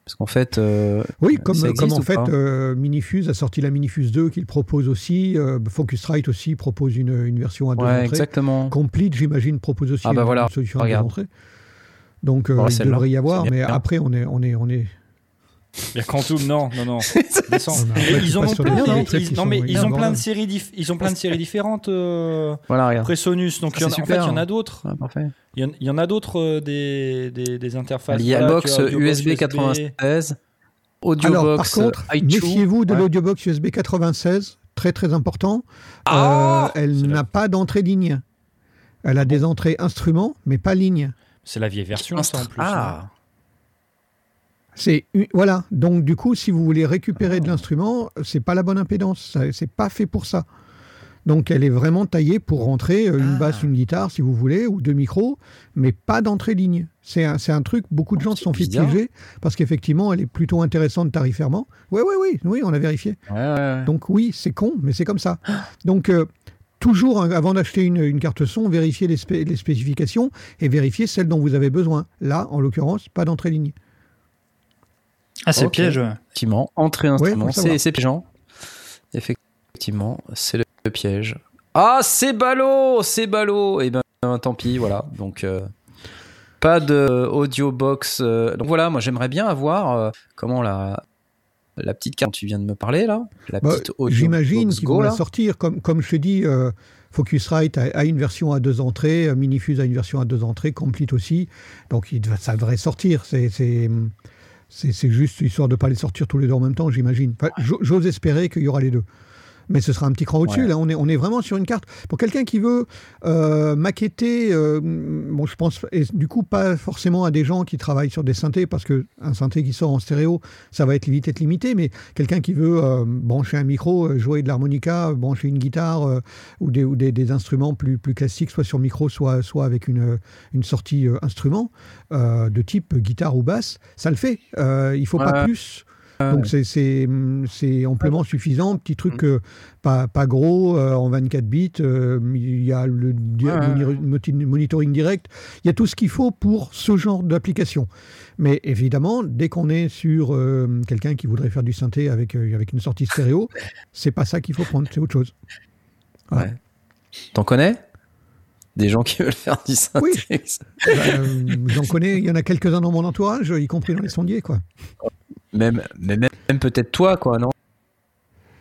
Parce qu'en fait, euh, oui, comme, ça existe, comme en fait, euh, Minifuse a sorti la Minifuse deux qu'il propose aussi. Euh, Focusrite aussi propose une, une version à deux ouais, entrées. Exactement. Complete, j'imagine, propose aussi ah bah une, voilà, une solution à regarde. deux entrées. Donc euh, voilà, il devrait y avoir, mais bien. après on est, on est, on est. Il y a Quantum, non, non, non. Ils ont plein de séries, dif... ils ont plein de séries différentes. Euh... Voilà, Presonus, donc ah, il y en, super, en fait, il hein. y en a d'autres. Ah, parfait. Il y en, il y en a d'autres euh, des, des, des interfaces. Il y a box U S B quatre-vingt-seize, Audiobox. Par contre, I two, méfiez-vous de ouais. l'audiobox U S B quatre-vingt-seize, très très important. Ah, euh, elle n'a pas d'entrée ligne. Elle a des entrées instruments, mais pas ligne. C'est la vieille version, ça en plus. Ah. C'est, voilà, donc du coup, si vous voulez récupérer ah. de l'instrument, c'est pas la bonne impédance, c'est pas fait pour ça. Donc elle est vraiment taillée pour rentrer une ah. basse, une guitare, si vous voulez, ou deux micros, mais pas d'entrée ligne. C'est un, c'est un truc, beaucoup de gens se sont fait piéger, parce qu'effectivement, elle est plutôt intéressante tarifairement. Oui, oui, oui, oui, on a vérifié. Ouais, ouais, ouais. Donc oui, c'est con, mais c'est comme ça. Donc... Euh, toujours, avant d'acheter une, une carte son, vérifiez les, spé- les spécifications et vérifiez celles dont vous avez besoin. Là, en l'occurrence, pas d'entrée ligne. Ah, c'est okay. piège. Effectivement, entrée instrument, ouais, c'est, c'est piégeant. Effectivement, c'est le piège. Ah, c'est ballot, c'est ballot. Eh ben, tant pis, voilà. Donc, euh, pas de audio box. Euh, donc voilà, moi, j'aimerais bien avoir euh, comment la. La petite carte dont tu viens de me parler, là, la bah, petite audio, j'imagine qu'ils vont la sortir. Comme, comme je te dis, euh, Focusrite a, a une version à deux entrées, Minifuse a une version à deux entrées, Complete aussi. Donc il, ça devrait sortir. C'est, c'est, c'est, c'est juste histoire de ne pas les sortir tous les deux en même temps, j'imagine. Enfin, ouais. J'ose espérer qu'il y aura les deux. Mais ce sera un petit cran au-dessus. Ouais. Là, on est, on est vraiment sur une carte. Pour quelqu'un qui veut euh, maqueter, euh, bon, je pense, et du coup, pas forcément à des gens qui travaillent sur des synthés, parce qu'un synthé qui sort en stéréo, ça va être vite être limité. Mais quelqu'un qui veut euh, brancher un micro, jouer de l'harmonica, brancher une guitare euh, ou, des, ou des, des instruments plus, plus classiques, soit sur micro, soit, soit avec une, une sortie euh, instrument euh, de type guitare ou basse, ça le fait. Euh, il ne faut ouais. pas plus. Donc c'est, c'est, c'est amplement suffisant, petit truc euh, pas, pas gros, euh, en vingt-quatre bits, il euh, y a le, di- ah. le monitoring direct, il y a tout ce qu'il faut pour ce genre d'application. Mais évidemment, dès qu'on est sur euh, quelqu'un qui voudrait faire du synthé avec, euh, avec une sortie stéréo, c'est pas ça qu'il faut prendre, c'est autre chose. Voilà. Ouais. T'en connais ? Des gens qui veulent faire du synthé. Oui, bah, euh, j'en connais, il y en a quelques-uns dans mon entourage, y compris dans les sondiers, quoi. Même, mais même, même peut-être toi, quoi, non ?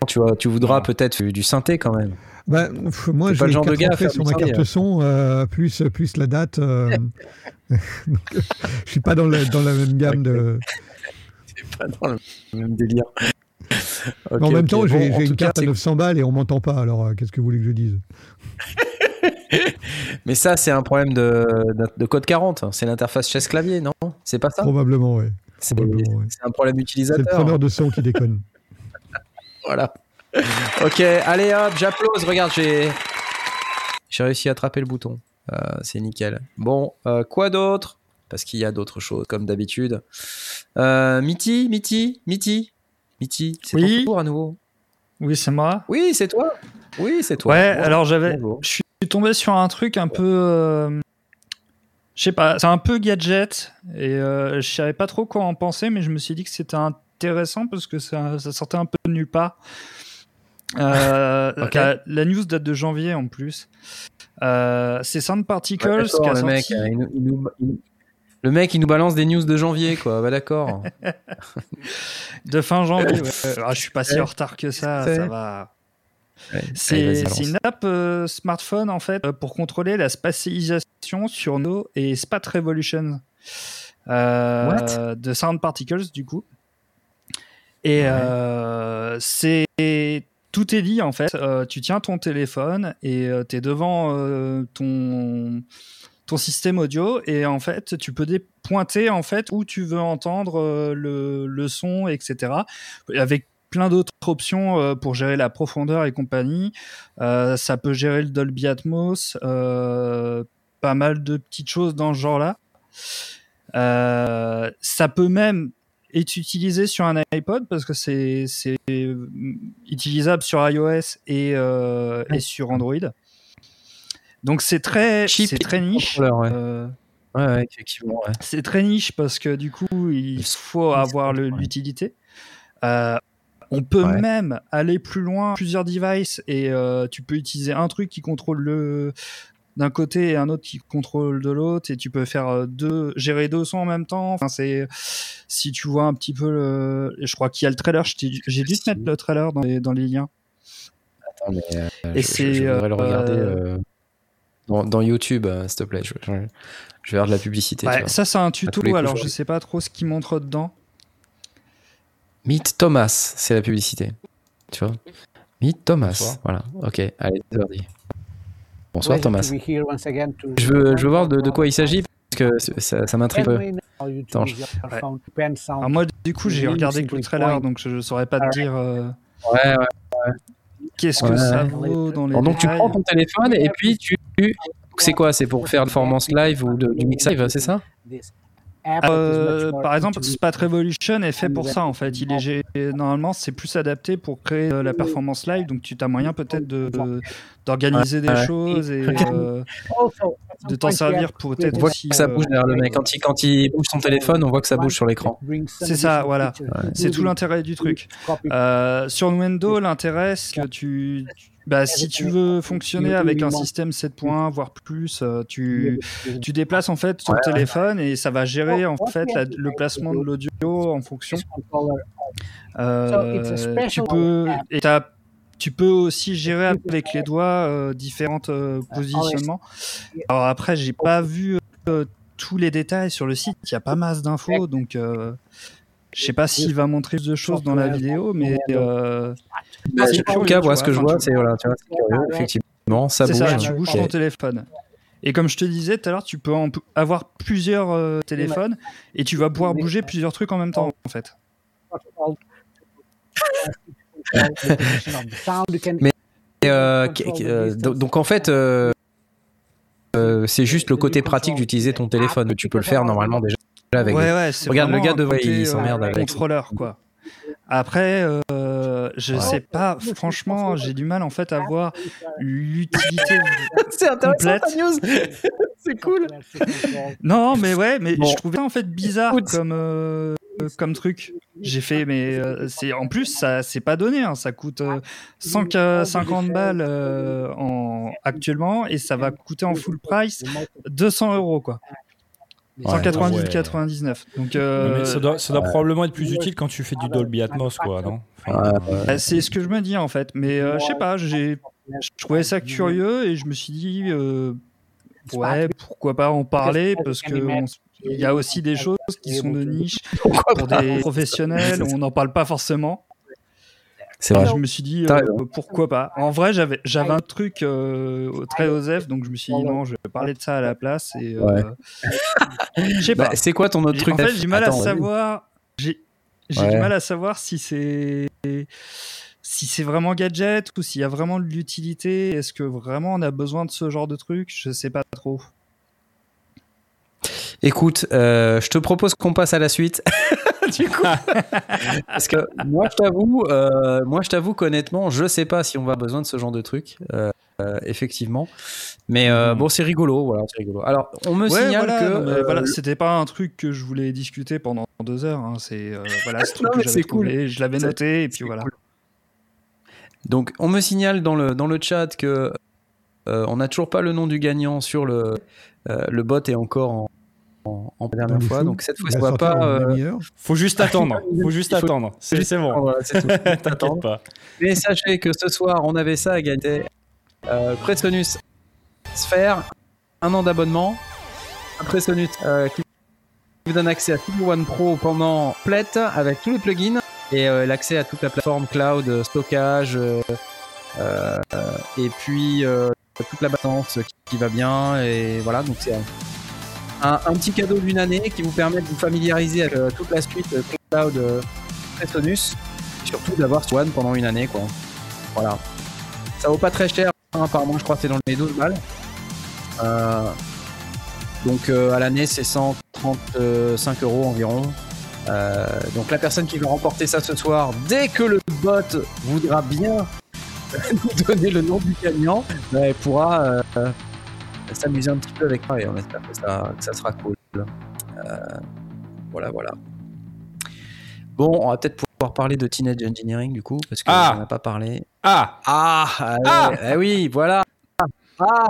Tu, vois, tu voudras ouais. peut-être du synthé quand même. Bah, pff, moi, j'ai quatre entrées sur ma carte son, euh, plus, plus la date. Euh... Donc, euh, je suis pas dans, le, dans la même gamme de. C'est pas dans le même délire. Okay, en même okay. temps, j'ai, bon, j'ai une carte cas, à neuf cents balles et on m'entend pas, alors euh, qu'est-ce que vous voulez que je dise ? Mais ça, c'est un problème de, de, de code quarante. C'est l'interface chaise-clavier, non ? C'est pas ça ? Probablement, oui. C'est, Probablement, c'est ouais. un problème utilisateur. C'est le preneur de son qui déconne. Voilà. Ok, allez hop, j'applause. Regarde, j'ai, j'ai réussi à attraper le bouton. Euh, c'est nickel. Bon, euh, quoi d'autre ? Parce qu'il y a d'autres choses, comme d'habitude. Euh, Mithy, Mithy, Mithy, Mithy, c'est oui. ton tour à nouveau. Oui, c'est moi. Oui, c'est toi. Oui, c'est toi. Ouais, bonjour, alors j'avais... Bonjour. Je suis tombé sur un truc un ouais. peu... Euh... Je sais pas, c'est un peu gadget et euh, je savais pas trop quoi en penser, mais je me suis dit que c'était intéressant parce que ça, ça sortait un peu de nulle part. Euh, okay. la, la news date de janvier en plus. Euh, c'est Sound Particles ouais, qui a le sorti... Mec, il nous, il nous, il... Le mec, il nous balance des news de janvier, quoi. Bah d'accord. De fin janvier, ouais. Alors, je suis pas si en retard que ça, ça va... Ouais, c'est, c'est une app euh, smartphone en fait euh, pour contrôler la spatialisation sur nos et Spat Revolution euh, de Sound Particles du coup et ouais. euh, c'est tout est lié en fait euh, tu tiens ton téléphone et euh, t'es devant euh, ton ton système audio et en fait tu peux dé- pointer en fait où tu veux entendre euh, le, le son etc avec plein d'autres options pour gérer la profondeur et compagnie. Euh, ça peut gérer le Dolby Atmos, euh, pas mal de petites choses dans ce genre-là. Euh, ça peut même être utilisé sur un iPod parce que c'est, c'est utilisable sur iOS et, euh, et sur Android. Donc c'est très, c'est très niche. Euh, Ouais, ouais, effectivement. Ouais. C'est très niche parce que du coup, il faut avoir le, l'utilité. Euh, on peut ouais. même aller plus loin, plusieurs devices, et euh, tu peux utiliser un truc qui contrôle le d'un côté et un autre qui contrôle de l'autre, et tu peux faire deux, gérer deux sons en même temps. Enfin, c'est si tu vois un petit peu le, je crois qu'il y a le trailer. J'ai dû te mettre le trailer dans les, dans les liens. Attends, mais euh, et je, c'est. Je, je voudrais euh, le regarder. Euh... Dans, dans YouTube, euh, s'il te plaît, je, je, je vais avoir de la publicité. Ouais, ça, c'est un tuto, alors coups, je ne sais pas trop ce qu'il montre dedans. Meet Thomas, c'est la publicité. Tu vois Meet Thomas, bonsoir. Voilà. Ok, allez, c'est parti. Bonsoir Wait, Thomas. To... Je, veux, je veux voir de, de quoi il s'agit, parce que ça, ça m'intrigue. Attends, je... ouais. Alors moi, du coup, j'ai regardé que le trailer, donc je ne saurais pas te dire... Euh... Ouais, ouais, ouais. Qu'est-ce que ouais. ça vaut dans les détails. Donc tu prends ton téléphone et puis tu... C'est quoi ? C'est pour faire une performance live ou de, du mix live, c'est ça ? euh, Par exemple, Spat Revolution est fait pour ça, en fait. Il est, normalement, c'est plus adapté pour créer de la performance live, donc tu as moyen peut-être de, de, d'organiser des ouais. choses et euh, de t'en servir pour peut-être... On voit aussi, que ça bouge derrière le mec. Quand il, quand il bouge son téléphone, on voit que ça bouge sur l'écran. C'est ça, voilà. Ouais. C'est tout l'intérêt du truc. Euh, sur Nuendo, l'intérêt, c'est que tu... tu Bah, si tu veux fonctionner avec un système sept point un voire plus, tu, tu déplaces en fait ton ouais. téléphone et ça va gérer en fait la, le placement de l'audio en fonction. Euh, tu peux et tu peux aussi gérer avec les doigts euh, différentes euh, positionnements. Alors après, j'ai pas vu euh, tous les détails sur le site. Il y a pas masse d'infos, donc. Euh, Je sais pas s'il va montrer plus de choses dans la vidéo, mais euh, bah, c'est en tout cas, moi, ce que je vois, c'est voilà, tu vois, c'est curieux, effectivement, ça bouge. C'est ça, tu bouges ton téléphone. Et comme je te disais tout à l'heure, tu peux en, avoir plusieurs euh, téléphones et tu vas pouvoir bouger plusieurs trucs en même temps, en fait. mais euh, euh, donc en fait. Euh, Euh, c'est juste le côté pratique d'utiliser ton téléphone. Tu peux le faire normalement déjà avec. Ouais, ouais, c'est regarde le gars devant, il s'emmerde avec. Contrôleur quoi. Après, euh, je ouais. sais pas. Franchement, j'ai du mal en fait à voir l'utilité c'est complète. C'est intéressant ta news. C'est cool. Non, mais ouais, mais bon. Je trouvais ça en fait bizarre comme euh, comme truc. J'ai fait, mais euh, c'est en plus ça, c'est pas donné. Hein, ça coûte euh, cent cinquante balles euh, en actuellement et ça va coûter en full price deux cents euros quoi. Ouais, cent quatre-vingt-dix-neuf. Ouais. Donc euh, mais ça doit, ça doit euh, probablement être plus utile quand tu fais du Dolby Atmos quoi, non enfin, euh, c'est ce que je me dis en fait. Mais euh, je sais pas, j'ai trouvé ça curieux et je me suis dit euh, ouais pourquoi pas en parler parce que on, il y a aussi des choses qui sont de niche pour des professionnels, on n'en parle pas forcément. C'est vrai. Je me suis dit euh, pourquoi pas. En vrai, j'avais j'avais un truc euh, très osef, donc je me suis dit non, je vais parler de ça à la place et euh, ouais. je sais pas. Bah, c'est quoi ton autre truc ? En fait, j'ai mal Attends, à savoir. J'ai j'ai ouais. du mal à savoir si c'est si c'est vraiment gadget ou s'il y a vraiment de l'utilité. Est-ce que vraiment on a besoin de ce genre de truc ? Je sais pas trop. Écoute, euh, je te propose qu'on passe à la suite. Du coup, parce que moi je t'avoue, euh, moi je t'avoue qu'honnêtement, je sais pas si on va avoir besoin de ce genre de truc, euh, euh, effectivement. Mais euh, bon, c'est rigolo, voilà, c'est rigolo. Alors, on me ouais, signale voilà, que non, euh, voilà, c'était pas un truc que je voulais discuter pendant deux heures. Hein, c'est euh, voilà, ce truc non, que j'avais trouvé, cool. Je l'avais noté et puis voilà. Cool. Donc, on me signale dans le dans le chat que euh, on n'a toujours pas le nom du gagnant sur le euh, le bot est encore en En, en dernière fois, fou. Donc cette fois, ça va pas. Euh... Faut juste attendre. Faut juste faut... attendre. C'est, c'est bon. Voilà, c'est tout. T'inquiète pas. Mais sachez que ce soir, on avait ça à gagner. Euh, Presonus Sphere, un an d'abonnement. Un Presonus euh, qui vous donne accès à Studio One Pro pendant Plate avec tous les plugins et euh, l'accès à toute la plateforme cloud, stockage euh, euh, et puis euh, toute la balance qui, qui va bien et voilà. Donc c'est. Euh, Un, un petit cadeau d'une année qui vous permet de vous familiariser avec euh, toute la suite euh, cloud euh, Presonus, surtout d'avoir Swan pendant une année quoi. Voilà, ça vaut pas très cher hein, par mois, je crois que c'est dans les douze balles euh, donc euh, à l'année c'est cent trente-cinq euros environ euh, donc la personne qui veut remporter ça ce soir, dès que le bot voudra bien nous donner le nom du gagnant, bah, elle pourra euh, s'amuser un petit peu avec moi et on espère que ça, que ça sera cool. Euh, voilà, voilà. Bon, on va peut-être pouvoir parler de Teenage Engineering du coup, parce qu'on ah. n'en a pas parlé. Ah Ah Ah, ah. Eh, eh oui, voilà Ah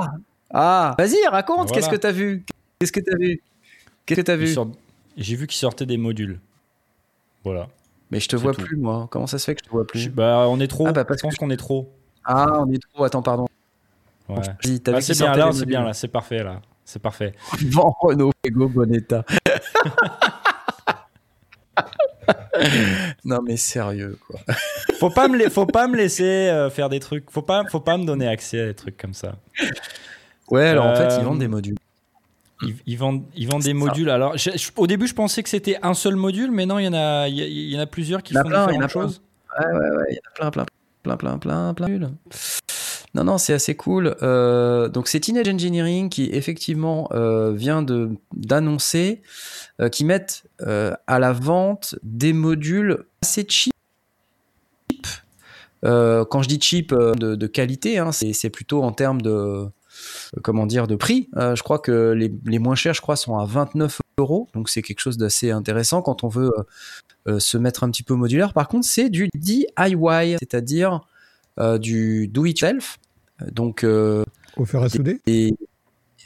Ah Vas-y, raconte, voilà. Qu'est-ce que t'as vu Qu'est-ce que t'as vu Qu'est-ce que t'as vu sort... J'ai vu qu'ils sortaient des modules. Voilà. Mais je te c'est vois tout. Plus, moi. Comment ça se fait que je te vois plus je... Bah, on est trop. Ah, bah, parce je pense que... qu'on est trop. Ah, on est trop. Attends, pardon. Ouais. Vas-y, t'as bah, vu c'est bien là, c'est modules. bien là, c'est parfait là. C'est parfait. Bon, Renault, Ego, bon état. Non mais sérieux quoi. Faut pas me la... faut pas me laisser euh, faire des trucs. Faut pas faut pas me donner accès à des trucs comme ça. Ouais, alors euh... en fait, ils vendent des modules. Ils, ils vendent ils vendent c'est des ça. modules. Alors je, je, au début, je pensais que c'était un seul module, mais non, il y en a il y, y en a plusieurs qui font différentes choses. Ouais ouais ouais, il y en a plein plein plein plein plein plein. Non non, c'est assez cool. Euh, donc c'est Teenage Engineering qui effectivement euh, vient de d'annoncer euh, qu'ils mettent euh, à la vente des modules assez cheap. Euh, quand je dis cheap euh, de, de qualité, hein, c'est, c'est plutôt en termes de euh, comment dire de prix. Euh, je crois que les, les moins chers, je crois, sont à vingt-neuf euros. Donc c'est quelque chose d'assez intéressant quand on veut euh, euh, se mettre un petit peu modulaire. Par contre, c'est du D I Y, c'est-à-dire Euh, du do it yourself, donc euh, au fer à souder. Et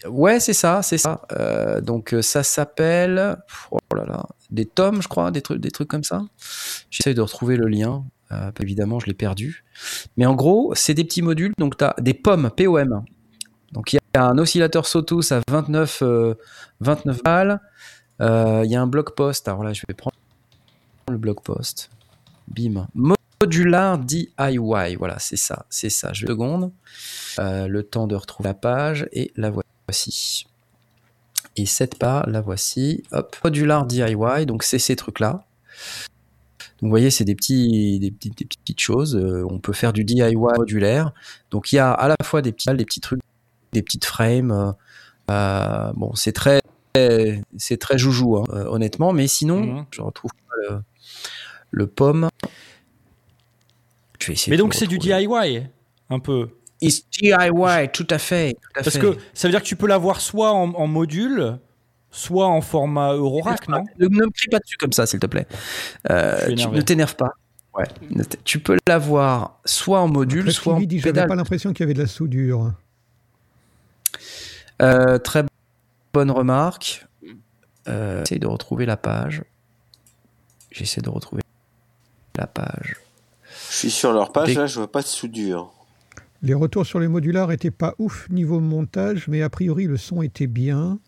ouais, c'est ça, c'est ça. Euh, donc ça s'appelle oh là là, des tomes, je crois, des trucs, des trucs comme ça. J'essaie de retrouver le lien. Euh, évidemment, je l'ai perdu. Mais en gros, c'est des petits modules. Donc t'as des pommes, P O M. Donc il y a un oscillateur Sawtooth à vingt-neuf, euh, vingt-neuf balles. Il euh, y a un blog post. Alors là, je vais prendre le blog post. Bim. Modular D I Y, voilà, c'est ça, c'est ça. Je vais une seconde, euh, le temps de retrouver la page, et la voici. Et cette part, la voici, hop, Modular D I Y, donc c'est ces trucs-là. Donc vous voyez, c'est des, petits, des, des, des petites choses, euh, on peut faire du D I Y modulaire. Donc il y a à la fois des petits, des petits trucs, des petites frames, euh, bon, c'est très, c'est très joujou, hein, euh, honnêtement, mais sinon, mmh. je retrouve le, le pomme. Mais donc c'est du D I Y, un peu. It's D I Y, tout à fait. Tout à Parce fait. que ça veut dire que tu peux l'avoir soit en, en module, soit en format Eurorack, non ? Ne me crie pas dessus comme ça, s'il te plaît. Euh, tu, ne t'énerve pas. Ouais. Tu peux l'avoir soit en module, Après, soit en dit, pédale. J'avais pas l'impression qu'il y avait de la soudure. Euh, très bonne remarque. Euh, j'essaie de retrouver la page. J'essaie de retrouver la page. Je suis sur leur page, là, je vois pas de soudure. Les retours sur les modulars étaient pas ouf niveau montage, mais a priori, le son était bien.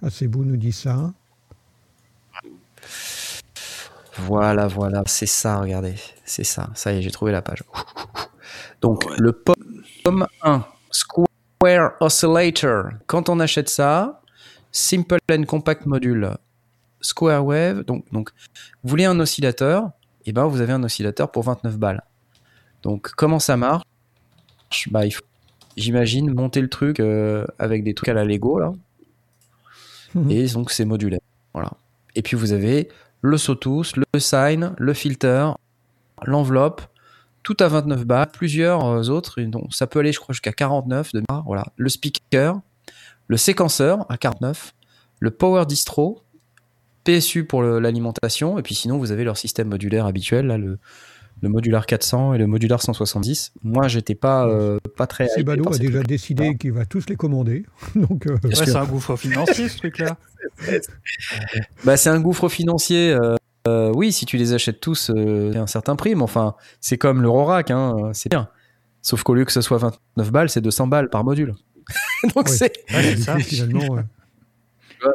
Ah, c'est beau, nous dit ça. Voilà, voilà, c'est ça, regardez. C'est ça, ça y est, j'ai trouvé la page. Donc, ouais. Le P O M un, Square Oscillator. Quand on achète ça, Simple and Compact Module, Square Wave. Donc, donc vous voulez un oscillateur ? Et eh ben vous avez un oscillateur pour vingt-neuf balles. Donc comment ça marche ? Bah il faut, j'imagine, monter le truc euh, avec des trucs à la Lego là. Mmh. Et donc c'est modulaire. Voilà. Et puis vous avez le Sawtooth, le sign, le filter, l'enveloppe, tout à vingt-neuf balles, plusieurs autres, donc ça peut aller je crois jusqu'à quarante-neuf de mémoire, voilà, le speaker, le séquenceur à quarante-neuf, le power distro, P S U pour le, l'alimentation, et puis sinon vous avez leur système modulaire habituel, là, le, le modular quatre cents et le modular cent soixante-dix. Moi j'étais pas, euh, pas très... Sebado a déjà décidé là. Qu'il va tous les commander. Donc, euh, ouais, c'est un gouffre financier ce truc là. Bah, c'est un gouffre financier, euh, euh, oui, si tu les achètes tous euh, à un certain prix, mais enfin c'est comme l'Eurorack, hein, c'est bien. Sauf qu'au lieu que ce soit vingt-neuf balles, c'est deux cents balles par module. Donc ouais. c'est... Ouais, c'est ça, finalement... Ouais.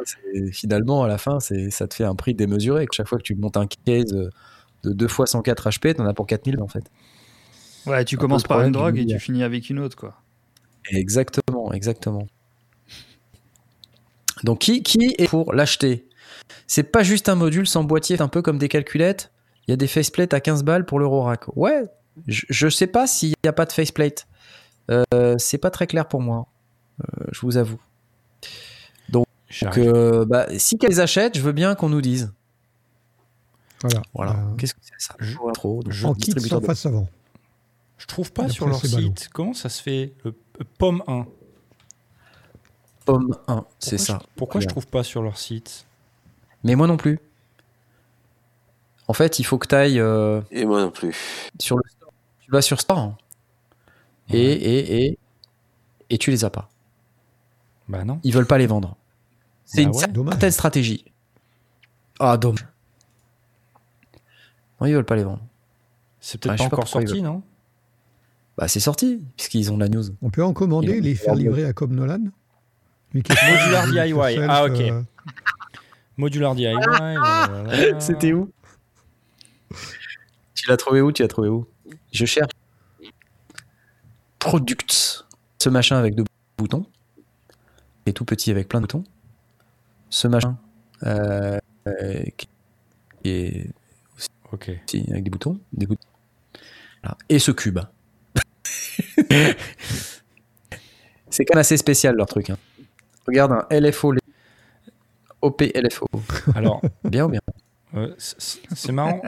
C'est, finalement à la fin c'est, ça te fait un prix démesuré. Chaque fois que tu montes un case de deux fois cent quatre H P, t'en as pour quatre mille en fait. Ouais, tu un commences par une drogue et tu finis avec une autre quoi. Exactement, exactement. Donc qui, qui est pour l'acheter ? C'est pas juste un module sans boîtier, c'est un peu comme des calculettes. Il y a des faceplates à quinze balles pour l'Eurorack. Ouais, je, je sais pas s'il n'y a pas de faceplate. Euh, c'est pas très clair pour moi, euh, je vous avoue. Donc, euh, bah, si qu'elles achètent, je veux bien qu'on nous dise. Voilà. voilà. Euh... Qu'est-ce que c'est ça ? Je vois trop. Donc, en kit sans face avant. Je trouve pas. Et sur après, leur site. Ballon. Comment ça se fait ? Le P O M un. Home un, c'est pourquoi ça. Je, pourquoi je trouve pas sur leur site? Mais moi non plus. En fait, il faut que tu ailles. Euh, et moi non plus. Sur le store. Tu vas sur store. Hein. Ouais. Et, et, et, et tu les as pas. Bah non. Ils veulent pas les vendre. C'est bah une ouais, certaine dommage. Stratégie. Ah, dommage. Non, ils veulent pas les vendre. C'est peut-être enfin, pas, pas encore sorti, non? Bah, c'est sorti, puisqu'ils ont de la news. On peut en commander et les faire livrer à Cobb Nolan. Modular D I Y. Self, ah, ok. Euh... Modular D I Y. euh... C'était où? Tu l'as trouvé où? Tu l'as trouvé où? Je cherche. Products. Ce machin avec deux boutons. Et tout petit avec plein de boutons. Ce machin. Euh, euh, qui est aussi, okay. Aussi avec des boutons. Des boutons. Voilà. Et ce cube. C'est quand même assez spécial leur truc. Hein. Regarde un L F O. O P L F O. Alors, bien ou bien euh, c'est, c'est marrant.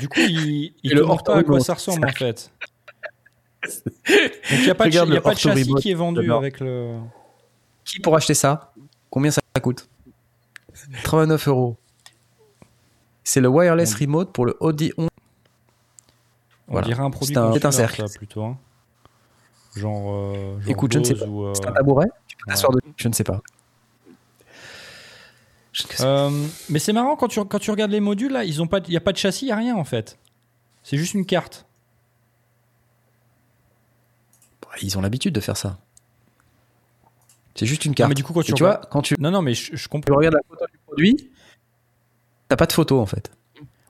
Du coup, il ne montre pas à quoi ça ressemble en fait. Donc, il n'y a pas de, de châssis qui est vendu avec le. Qui pour acheter ça? Combien ça coûte? trente-neuf euros. C'est le wireless on... remote pour le Audi onze. On voilà. Dirait un produit c'est un, c'est un cercle. Ça, plutôt, hein. Genre, euh, genre. Écoute, je ne sais pas. Ou, euh... C'est un tabouret? Tu peux t'asseoir ouais. De... Je ne sais pas. Euh, mais c'est marrant quand tu, quand tu regardes les modules là, ils ont pas, il n'y a pas de châssis, il n'y a rien en fait. C'est juste une carte. Bah, ils ont l'habitude de faire ça. C'est juste une carte. Non, mais du coup, quand tu, tu vois, quand tu non non mais je, je comprends. Tu regardes la photo du produit, t'as pas de photo en fait.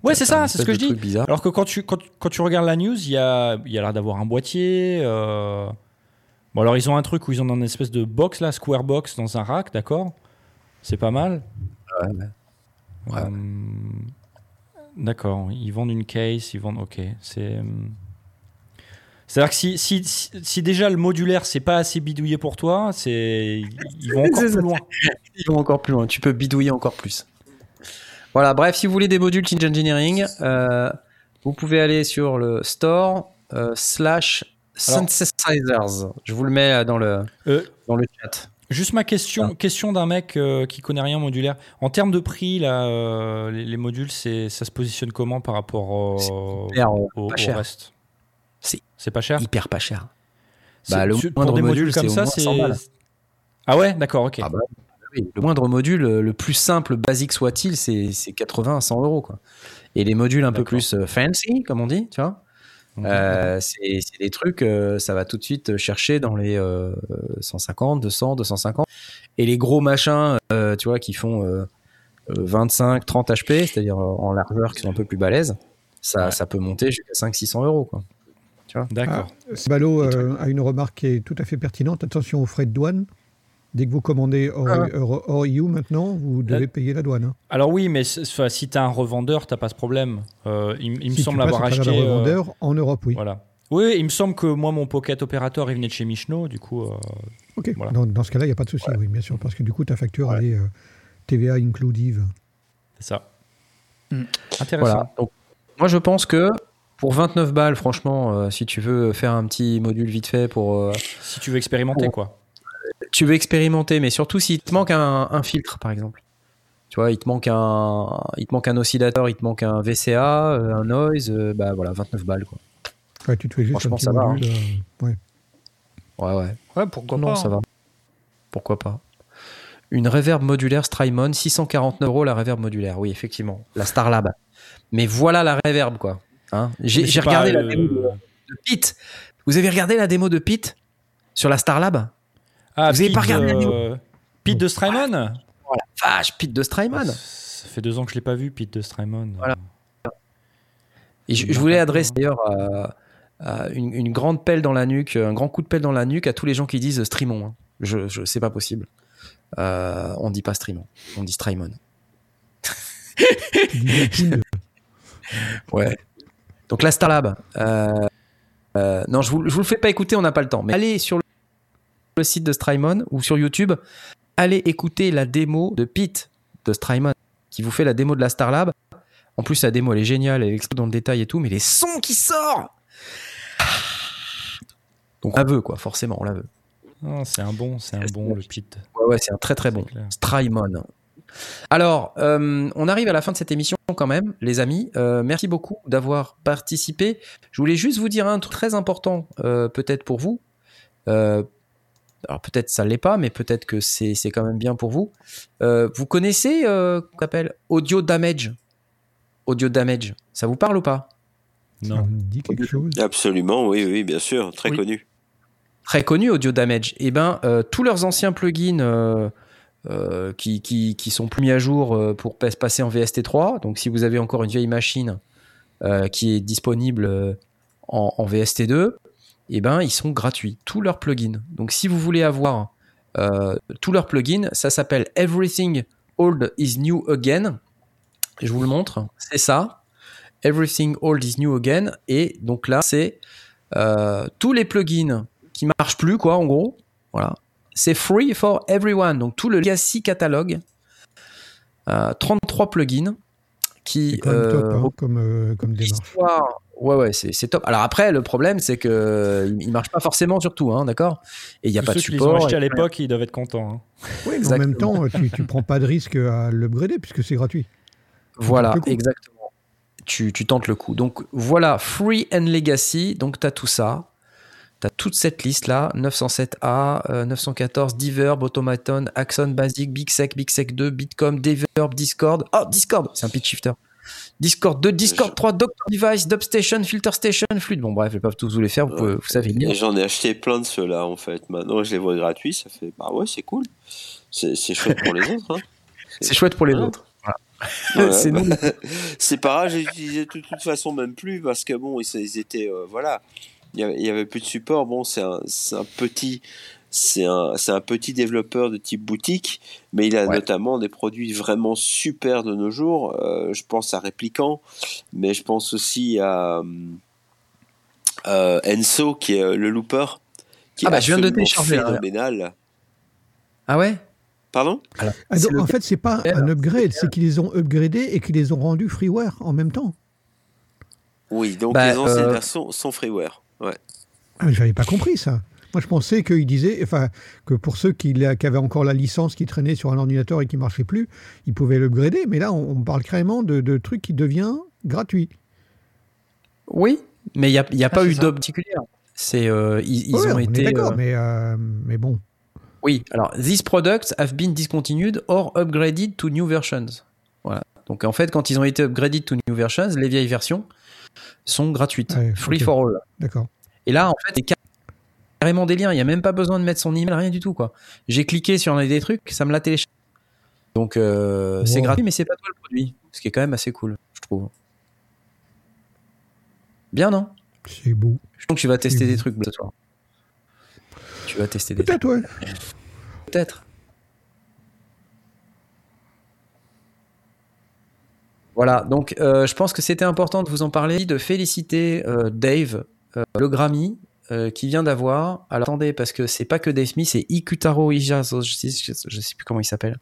Ouais t'as, c'est ça, c'est ce que je dis. Bizarre. Alors que quand tu quand, quand tu regardes la news, il y a il y a l'air d'avoir un boîtier. Euh... Bon alors ils ont un truc où ils ont une espèce de box là, square box dans un rack, d'accord. C'est pas mal. Ouais, ouais. Euh, d'accord, ils vendent une case, ils vendent. Ok, c'est. C'est-à-dire que si, si, si, si déjà le modulaire c'est pas assez bidouillé pour toi, c'est ils vont encore plus loin. Ils vont encore plus loin. Tu peux bidouiller encore plus. Voilà. Bref, si vous voulez des modules Teenage Engineering, euh, vous pouvez aller sur le store euh, slash synthesizers. Je vous le mets dans le euh, dans le chat. Juste ma question, ah. question d'un mec euh, qui connaît rien modulaire. En termes de prix, là, euh, les, les modules, c'est, ça se positionne comment par rapport euh, hyper, au, au, au reste? C'est, c'est pas cher. Hyper pas cher. Bah, le moindre pour des module, modules comme c'est ça, c'est cent balles. Ah ouais, d'accord, ok. Ah bah, oui. Le moindre module, le plus simple, basique soit-il, c'est, c'est quatre-vingts à cent euros, quoi. Et les modules un d'accord. peu plus fancy, comme on dit, tu vois. Euh, c'est, c'est des trucs, euh, ça va tout de suite chercher dans les euh, cent cinquante, deux cents, deux cent cinquante. Et les gros machins, euh, tu vois, qui font euh, vingt-cinq, trente H P, c'est-à-dire en largeur, qui sont un peu plus balèzes, ça, ouais. ça peut monter jusqu'à cinq cents, six cents euros, quoi. Tu vois ? D'accord. Ah, Sbalo euh, a une remarque qui est tout à fait pertinente. Attention aux frais de douane. Dès que vous commandez hors, ah. hors, hors E U maintenant, vous devez la... payer la douane. Hein. Alors oui, mais si tu as un revendeur, tu n'as pas ce problème. Euh, il il si me semble avoir acheté... un revendeur euh... en Europe, oui. Voilà. Oui, il me semble que moi, mon pocket opérateur, il venait de chez Michno, du coup... Euh... Ok, voilà. dans, dans ce cas-là, il n'y a pas de souci, ouais. oui, bien sûr, parce que du coup, ta facture, ouais. elle est euh, T V A inclusive. C'est ça. Mmh. Intéressant. Voilà. Donc, moi, je pense que... Pour vingt-neuf balles, franchement, euh, si tu veux faire un petit module vite fait pour... Euh... Si tu veux expérimenter, pour... quoi. Tu veux expérimenter, mais surtout s'il te manque un, un filtre, par exemple. Tu vois, il te manque un, il te manque un oscillateur, il te manque un V C A, un noise, bah voilà, vingt-neuf balles, quoi. Ouais, tu te fais juste un petit ça module, va, hein. euh, ouais. ouais, ouais. Ouais, pourquoi non, pas. Non, ça va. Pourquoi pas. Une reverb modulaire Strymon, six cent quarante-neuf euros la reverb modulaire. Oui, effectivement, la Starlab. Mais voilà la reverb, quoi. Hein j'ai j'ai regardé la euh... démo de, de Pete. Vous avez regardé la démo de Pete sur la Starlab? Ah, vous n'avez pas regardé euh, Pete de Strymon? Voilà, oh la vache, Pete de Strymon. Ça fait deux ans que je ne l'ai pas vu, Pete de Strymon. Voilà. Et je, je voulais adresser d'ailleurs euh, euh, une, une grande pelle dans la nuque, un grand coup de pelle dans la nuque à tous les gens qui disent Strymon. Hein. Je, je, c'est pas possible. Euh, on ne dit pas Strymon, on dit Strymon. ouais. Donc la Starlab. Euh, euh, non, je ne vous, vous le fais pas écouter, on n'a pas le temps. Mais allez sur le le site de Strymon ou sur YouTube, allez écouter la démo de Pete de Strymon qui vous fait la démo de la Starlab. En plus, la démo elle est géniale, elle explique dans le détail et tout, mais les sons qui sortent, donc on la veut quoi, forcément on la veut. Oh, c'est un bon, c'est un bon le Pete. Ouais, ouais, c'est un très très bon. Strymon. Alors, euh, on arrive à la fin de cette émission quand même, les amis. Euh, merci beaucoup d'avoir participé. Je voulais juste vous dire un truc très important, euh, peut-être pour vous. Euh, alors peut-être ça ne l'est pas, mais peut-être que c'est, c'est quand même bien pour vous. Euh, vous connaissez, euh, qu'on appelle Audio Damage. Audio Damage, ça vous parle ou pas? Non. Ça me dit quelque chose. Absolument, oui, oui, bien sûr, très oui. connu. Très connu, Audio Damage. Eh bien, euh, tous leurs anciens plugins... Euh, Euh, qui, qui, qui sont plus mis à jour euh, pour passer en V S T trois. Donc si vous avez encore une vieille machine euh, qui est disponible euh, en, en V S T deux, eh ben, ils sont gratuits, tous leurs plugins. Donc si vous voulez avoir euh, tous leurs plugins, ça s'appelle Everything Old is New Again. Je vous le montre, c'est ça. Everything Old is New Again. Et donc là, c'est euh, tous les plugins qui ne marchent plus, quoi, en gros. Voilà. C'est free for everyone, donc tout le legacy catalogue, euh, trente-trois plugins qui. C'est quand même top, euh, hein, comme, euh, comme démarche. Ouais, ouais, c'est, c'est top. Alors après, le problème, c'est qu'ils ne marchent pas forcément sur tout, hein, d'accord ? Et il n'y a tous pas de support. Ceux qui les ont achetés à l'époque, ils doivent être contents. Hein. Oui, mais en même temps, tu ne prends pas de risque à l'upgrader puisque c'est gratuit. Voilà, exactement. Tu, tu tentes le coup. Donc voilà, free and legacy, donc tu as tout ça. T'as toute cette liste-là, neuf cent sept A, euh, neuf cent quatorze, Diverb, Automaton, Axon, Basic, BigSec, BigSec deux, Bitcom, Diverb, Discord. Oh, Discord, c'est un pitch shifter. Discord deux, Discord trois, Doctor Device, Dubstation, Filter Station, Flute. Bon, bref, je ne vais pas tous vous les faire, vous, pouvez, vous savez bien. J'en ai acheté plein de ceux-là, en fait. Maintenant, je les vois gratuits, ça fait... Bah ouais, c'est cool. C'est, c'est chouette pour les autres. Hein. C'est, c'est chouette pour les hein. autres. Voilà, c'est bah, c'est pas grave, j'ai utilisé de toute façon même plus, parce que bon, ils étaient... Euh, voilà. Il n'y avait plus de support. Bon, c'est un, c'est un petit, c'est un, c'est un petit développeur de type boutique, mais il a ouais. notamment des produits vraiment super de nos jours. Euh, je pense à Répliquant, mais je pense aussi à, à Enso, qui est le looper, qui ah bah, est je viens de télécharger, phénoménal. Ah ouais. Pardon. Alors, ah, donc, en fait, c'est pas un upgrade, c'est qu'ils les ont upgradés et qu'ils les ont rendus freeware en même temps. Oui, donc bah, les anciennes euh... versions sont freeware. Ouais. Ah, mais j'avais pas compris ça. Moi, je pensais qu'il disait, enfin, que pour ceux qui, qui avaient encore la licence qui traînait sur un ordinateur et qui marchait plus, ils pouvaient l'upgrader. Mais là, on, on parle carrément de, de trucs qui devient gratuit. Oui, mais il n'y a, y a ah, pas eu d'op particulière. C'est, euh, ils, ils ouais, ont on été. Est d'accord, euh... Mais, euh, mais bon. Oui. Alors, these products have been discontinued or upgraded to new versions. Voilà. Donc, en fait, quand ils ont été upgraded to new versions, les vieilles versions sont gratuites, ouais, free okay. for all. D'accord. Et là, en fait, c'est carrément des liens. Il n'y a même pas besoin de mettre son email, rien du tout, quoi. J'ai cliqué sur un des trucs, ça me l'a téléchargé. Donc, euh, wow. c'est gratuit, mais c'est pas toi le produit. Ce qui est quand même assez cool, je trouve. Bien, non ? C'est beau. Je pense que tu vas tester des trucs ce soir. Tu vas tester des Peut-être, trucs. Peut-être, ouais. Peut-être. Voilà, donc euh, je pense que c'était important de vous en parler, de féliciter euh, Dave, euh, le Grammy, euh, qui vient d'avoir. Alors attendez, parce que c'est pas que Dave Smith, c'est Ikutaro Kakehashi, je, je, je sais plus comment il s'appelle.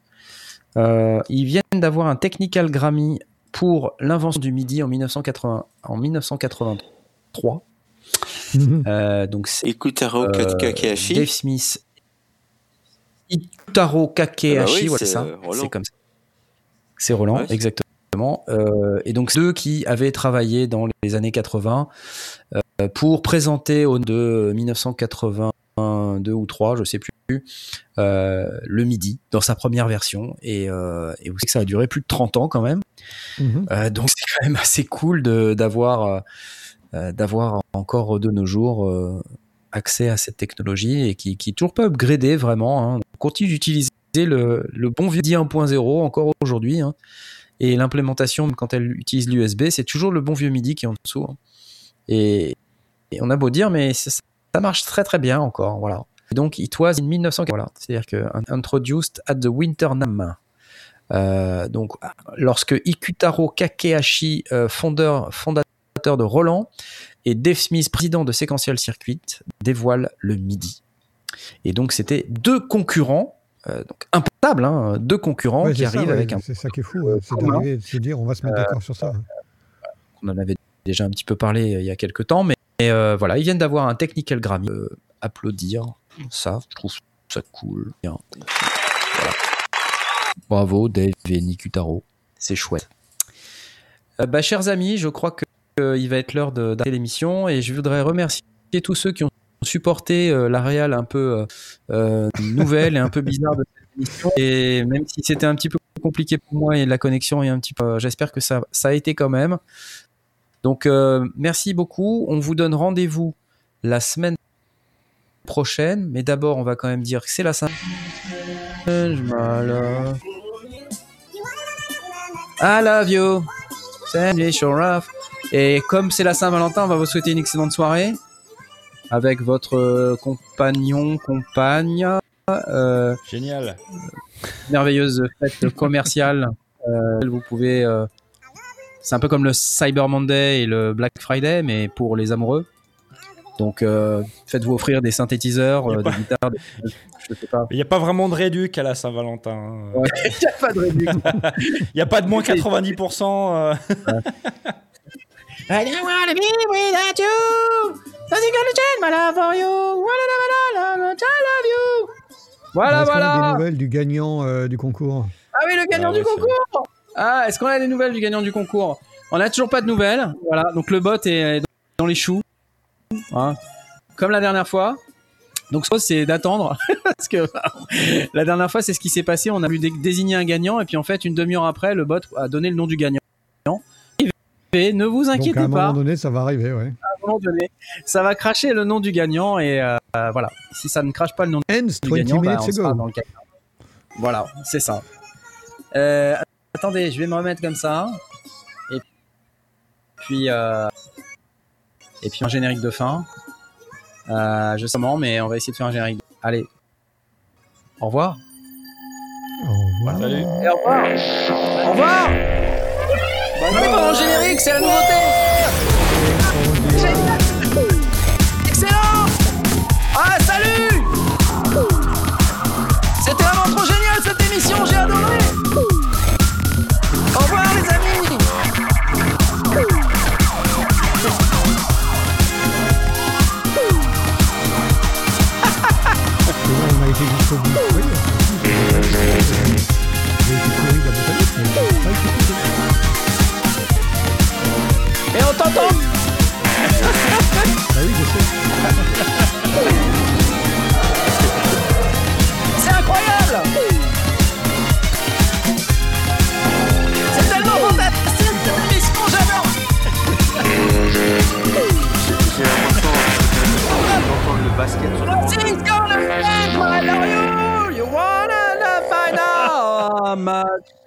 Euh, ils viennent d'avoir un Technical Grammy pour l'invention du MIDI en dix-neuf cent quatre-vingts, en dix-neuf cent quatre-vingt-trois. Mm-hmm. Euh, donc c'est Ikutaro Kakehashi. Euh, Dave Smith. Ikutaro Kakehashi, ah bah oui, voilà, c'est ça. Roland. C'est comme ça. C'est Roland, ouais. Exactement. Euh, et donc, c'est eux qui avaient travaillé dans les années quatre-vingts euh, pour présenter au de dix-neuf cent quatre-vingt-deux ou trois, je sais plus, euh, le MIDI dans sa première version. Et, euh, et vous savez que ça a duré plus de trente ans quand même. Mm-hmm. Euh, donc, c'est quand même assez cool de, d'avoir, euh, d'avoir encore de nos jours euh, accès à cette technologie et qui, qui est toujours pas upgradée vraiment. Hein. On continue d'utiliser le, le bon MIDI un point zéro encore aujourd'hui. Hein. Et l'implémentation, quand elle utilise l'U S B, c'est toujours le bon vieux MIDI qui est en dessous. Hein. Et, et on a beau dire, mais ça, ça marche très très bien encore. Voilà. Et donc, it was in dix-neuf cent quatre-vingts. Voilà. C'est-à-dire que introduced at the Winter NAMM. Euh, donc, lorsque Ikutaro Kakehashi, euh, fondeur, fondateur de Roland, et Dave Smith, président de Sequential Circuit, dévoilent le MIDI. Et donc, c'était deux concurrents. Euh, donc impossible, hein, deux concurrents ouais, qui arrivent ça, ouais, avec un... C'est ça qui est fou, hein, c'est d'arriver de se dire on va se mettre d'accord euh, sur ça. Euh, on en avait déjà un petit peu parlé euh, il y a quelques temps, mais euh, voilà, ils viennent d'avoir un Technical Grammy. Euh, applaudir ça, je trouve ça cool. Bien. Voilà. Bravo Dave et Ikutaro, c'est chouette. Euh, bah, chers amis, je crois qu'il euh, va être l'heure de, d'arrêter l'émission et je voudrais remercier tous ceux qui ont supporté euh, la réal un peu euh, nouvelle et un peu bizarre de cette émission. Et même si c'était un petit peu compliqué pour moi et la connexion est un petit peu... Euh, j'espère que ça, ça a été quand même. Donc, euh, merci beaucoup. On vous donne rendez-vous la semaine prochaine. Mais d'abord, on va quand même dire que c'est la Saint... I love you. Et comme c'est la Saint-Valentin, on va vous souhaiter une excellente soirée avec votre compagnon, compagne. Euh, Génial. Euh, merveilleuse fête commerciale. Euh, vous pouvez. Euh, c'est un peu comme le Cyber Monday et le Black Friday, mais pour les amoureux. Donc, euh, faites-vous offrir des synthétiseurs, euh, des pas... guitares. Des... Je sais pas. Il n'y a pas vraiment de réduc à la Saint-Valentin. Hein. Ouais, il n'y a pas de réduc. Il n'y a pas de moins quatre-vingt-dix pour cent. Euh... Ouais. I don't want to be without you. Nothing gonna change my love for you. Voilà, voilà, I love you. Voilà, est-ce voilà. Est-ce qu'on a des nouvelles du gagnant euh, du concours? Ah oui, le gagnant ah, du oui, concours. Ah, est-ce qu'on a des nouvelles du gagnant du concours? On n'a toujours pas de nouvelles. Voilà, donc le bot est dans les choux. Hein, comme la dernière fois. Donc ce c'est d'attendre parce que la dernière fois c'est ce qui s'est passé, on a dû désigner un gagnant et puis en fait une demi-heure après le bot a donné le nom du gagnant. Et ne vous inquiétez donc, pas. À un moment donné ça va arriver, ouais. À un moment donné, ça va cracher le nom du gagnant et euh, voilà, si ça ne crache pas le nom Ends du gagnant, bah, on sera dans le gagnant. Voilà, c'est ça. Euh, attendez, je vais me remettre comme ça. Et puis euh... Et puis un générique de fin. Euh, je sais pas, mais on va essayer de faire un générique. Allez. Au revoir. Au revoir. Salut. Et au revoir. Au revoir. Bah non, pendant le générique, c'est la nouveauté. Génial. Excellent. Ah, salut. C'était vraiment trop génial cette émission, j'ai adoré. Au revoir les amis. J'ai jusqu'au bout. Oui. J'ai couru la bouteille, mais j'ai pas écouté. Et on t'entend. Bah oui, je sais. C'est incroyable. C'est tellement fantastique cette émission, j'adore. C'est important. Le basket sur le What's it gonna be? I love you. You wanna find out how much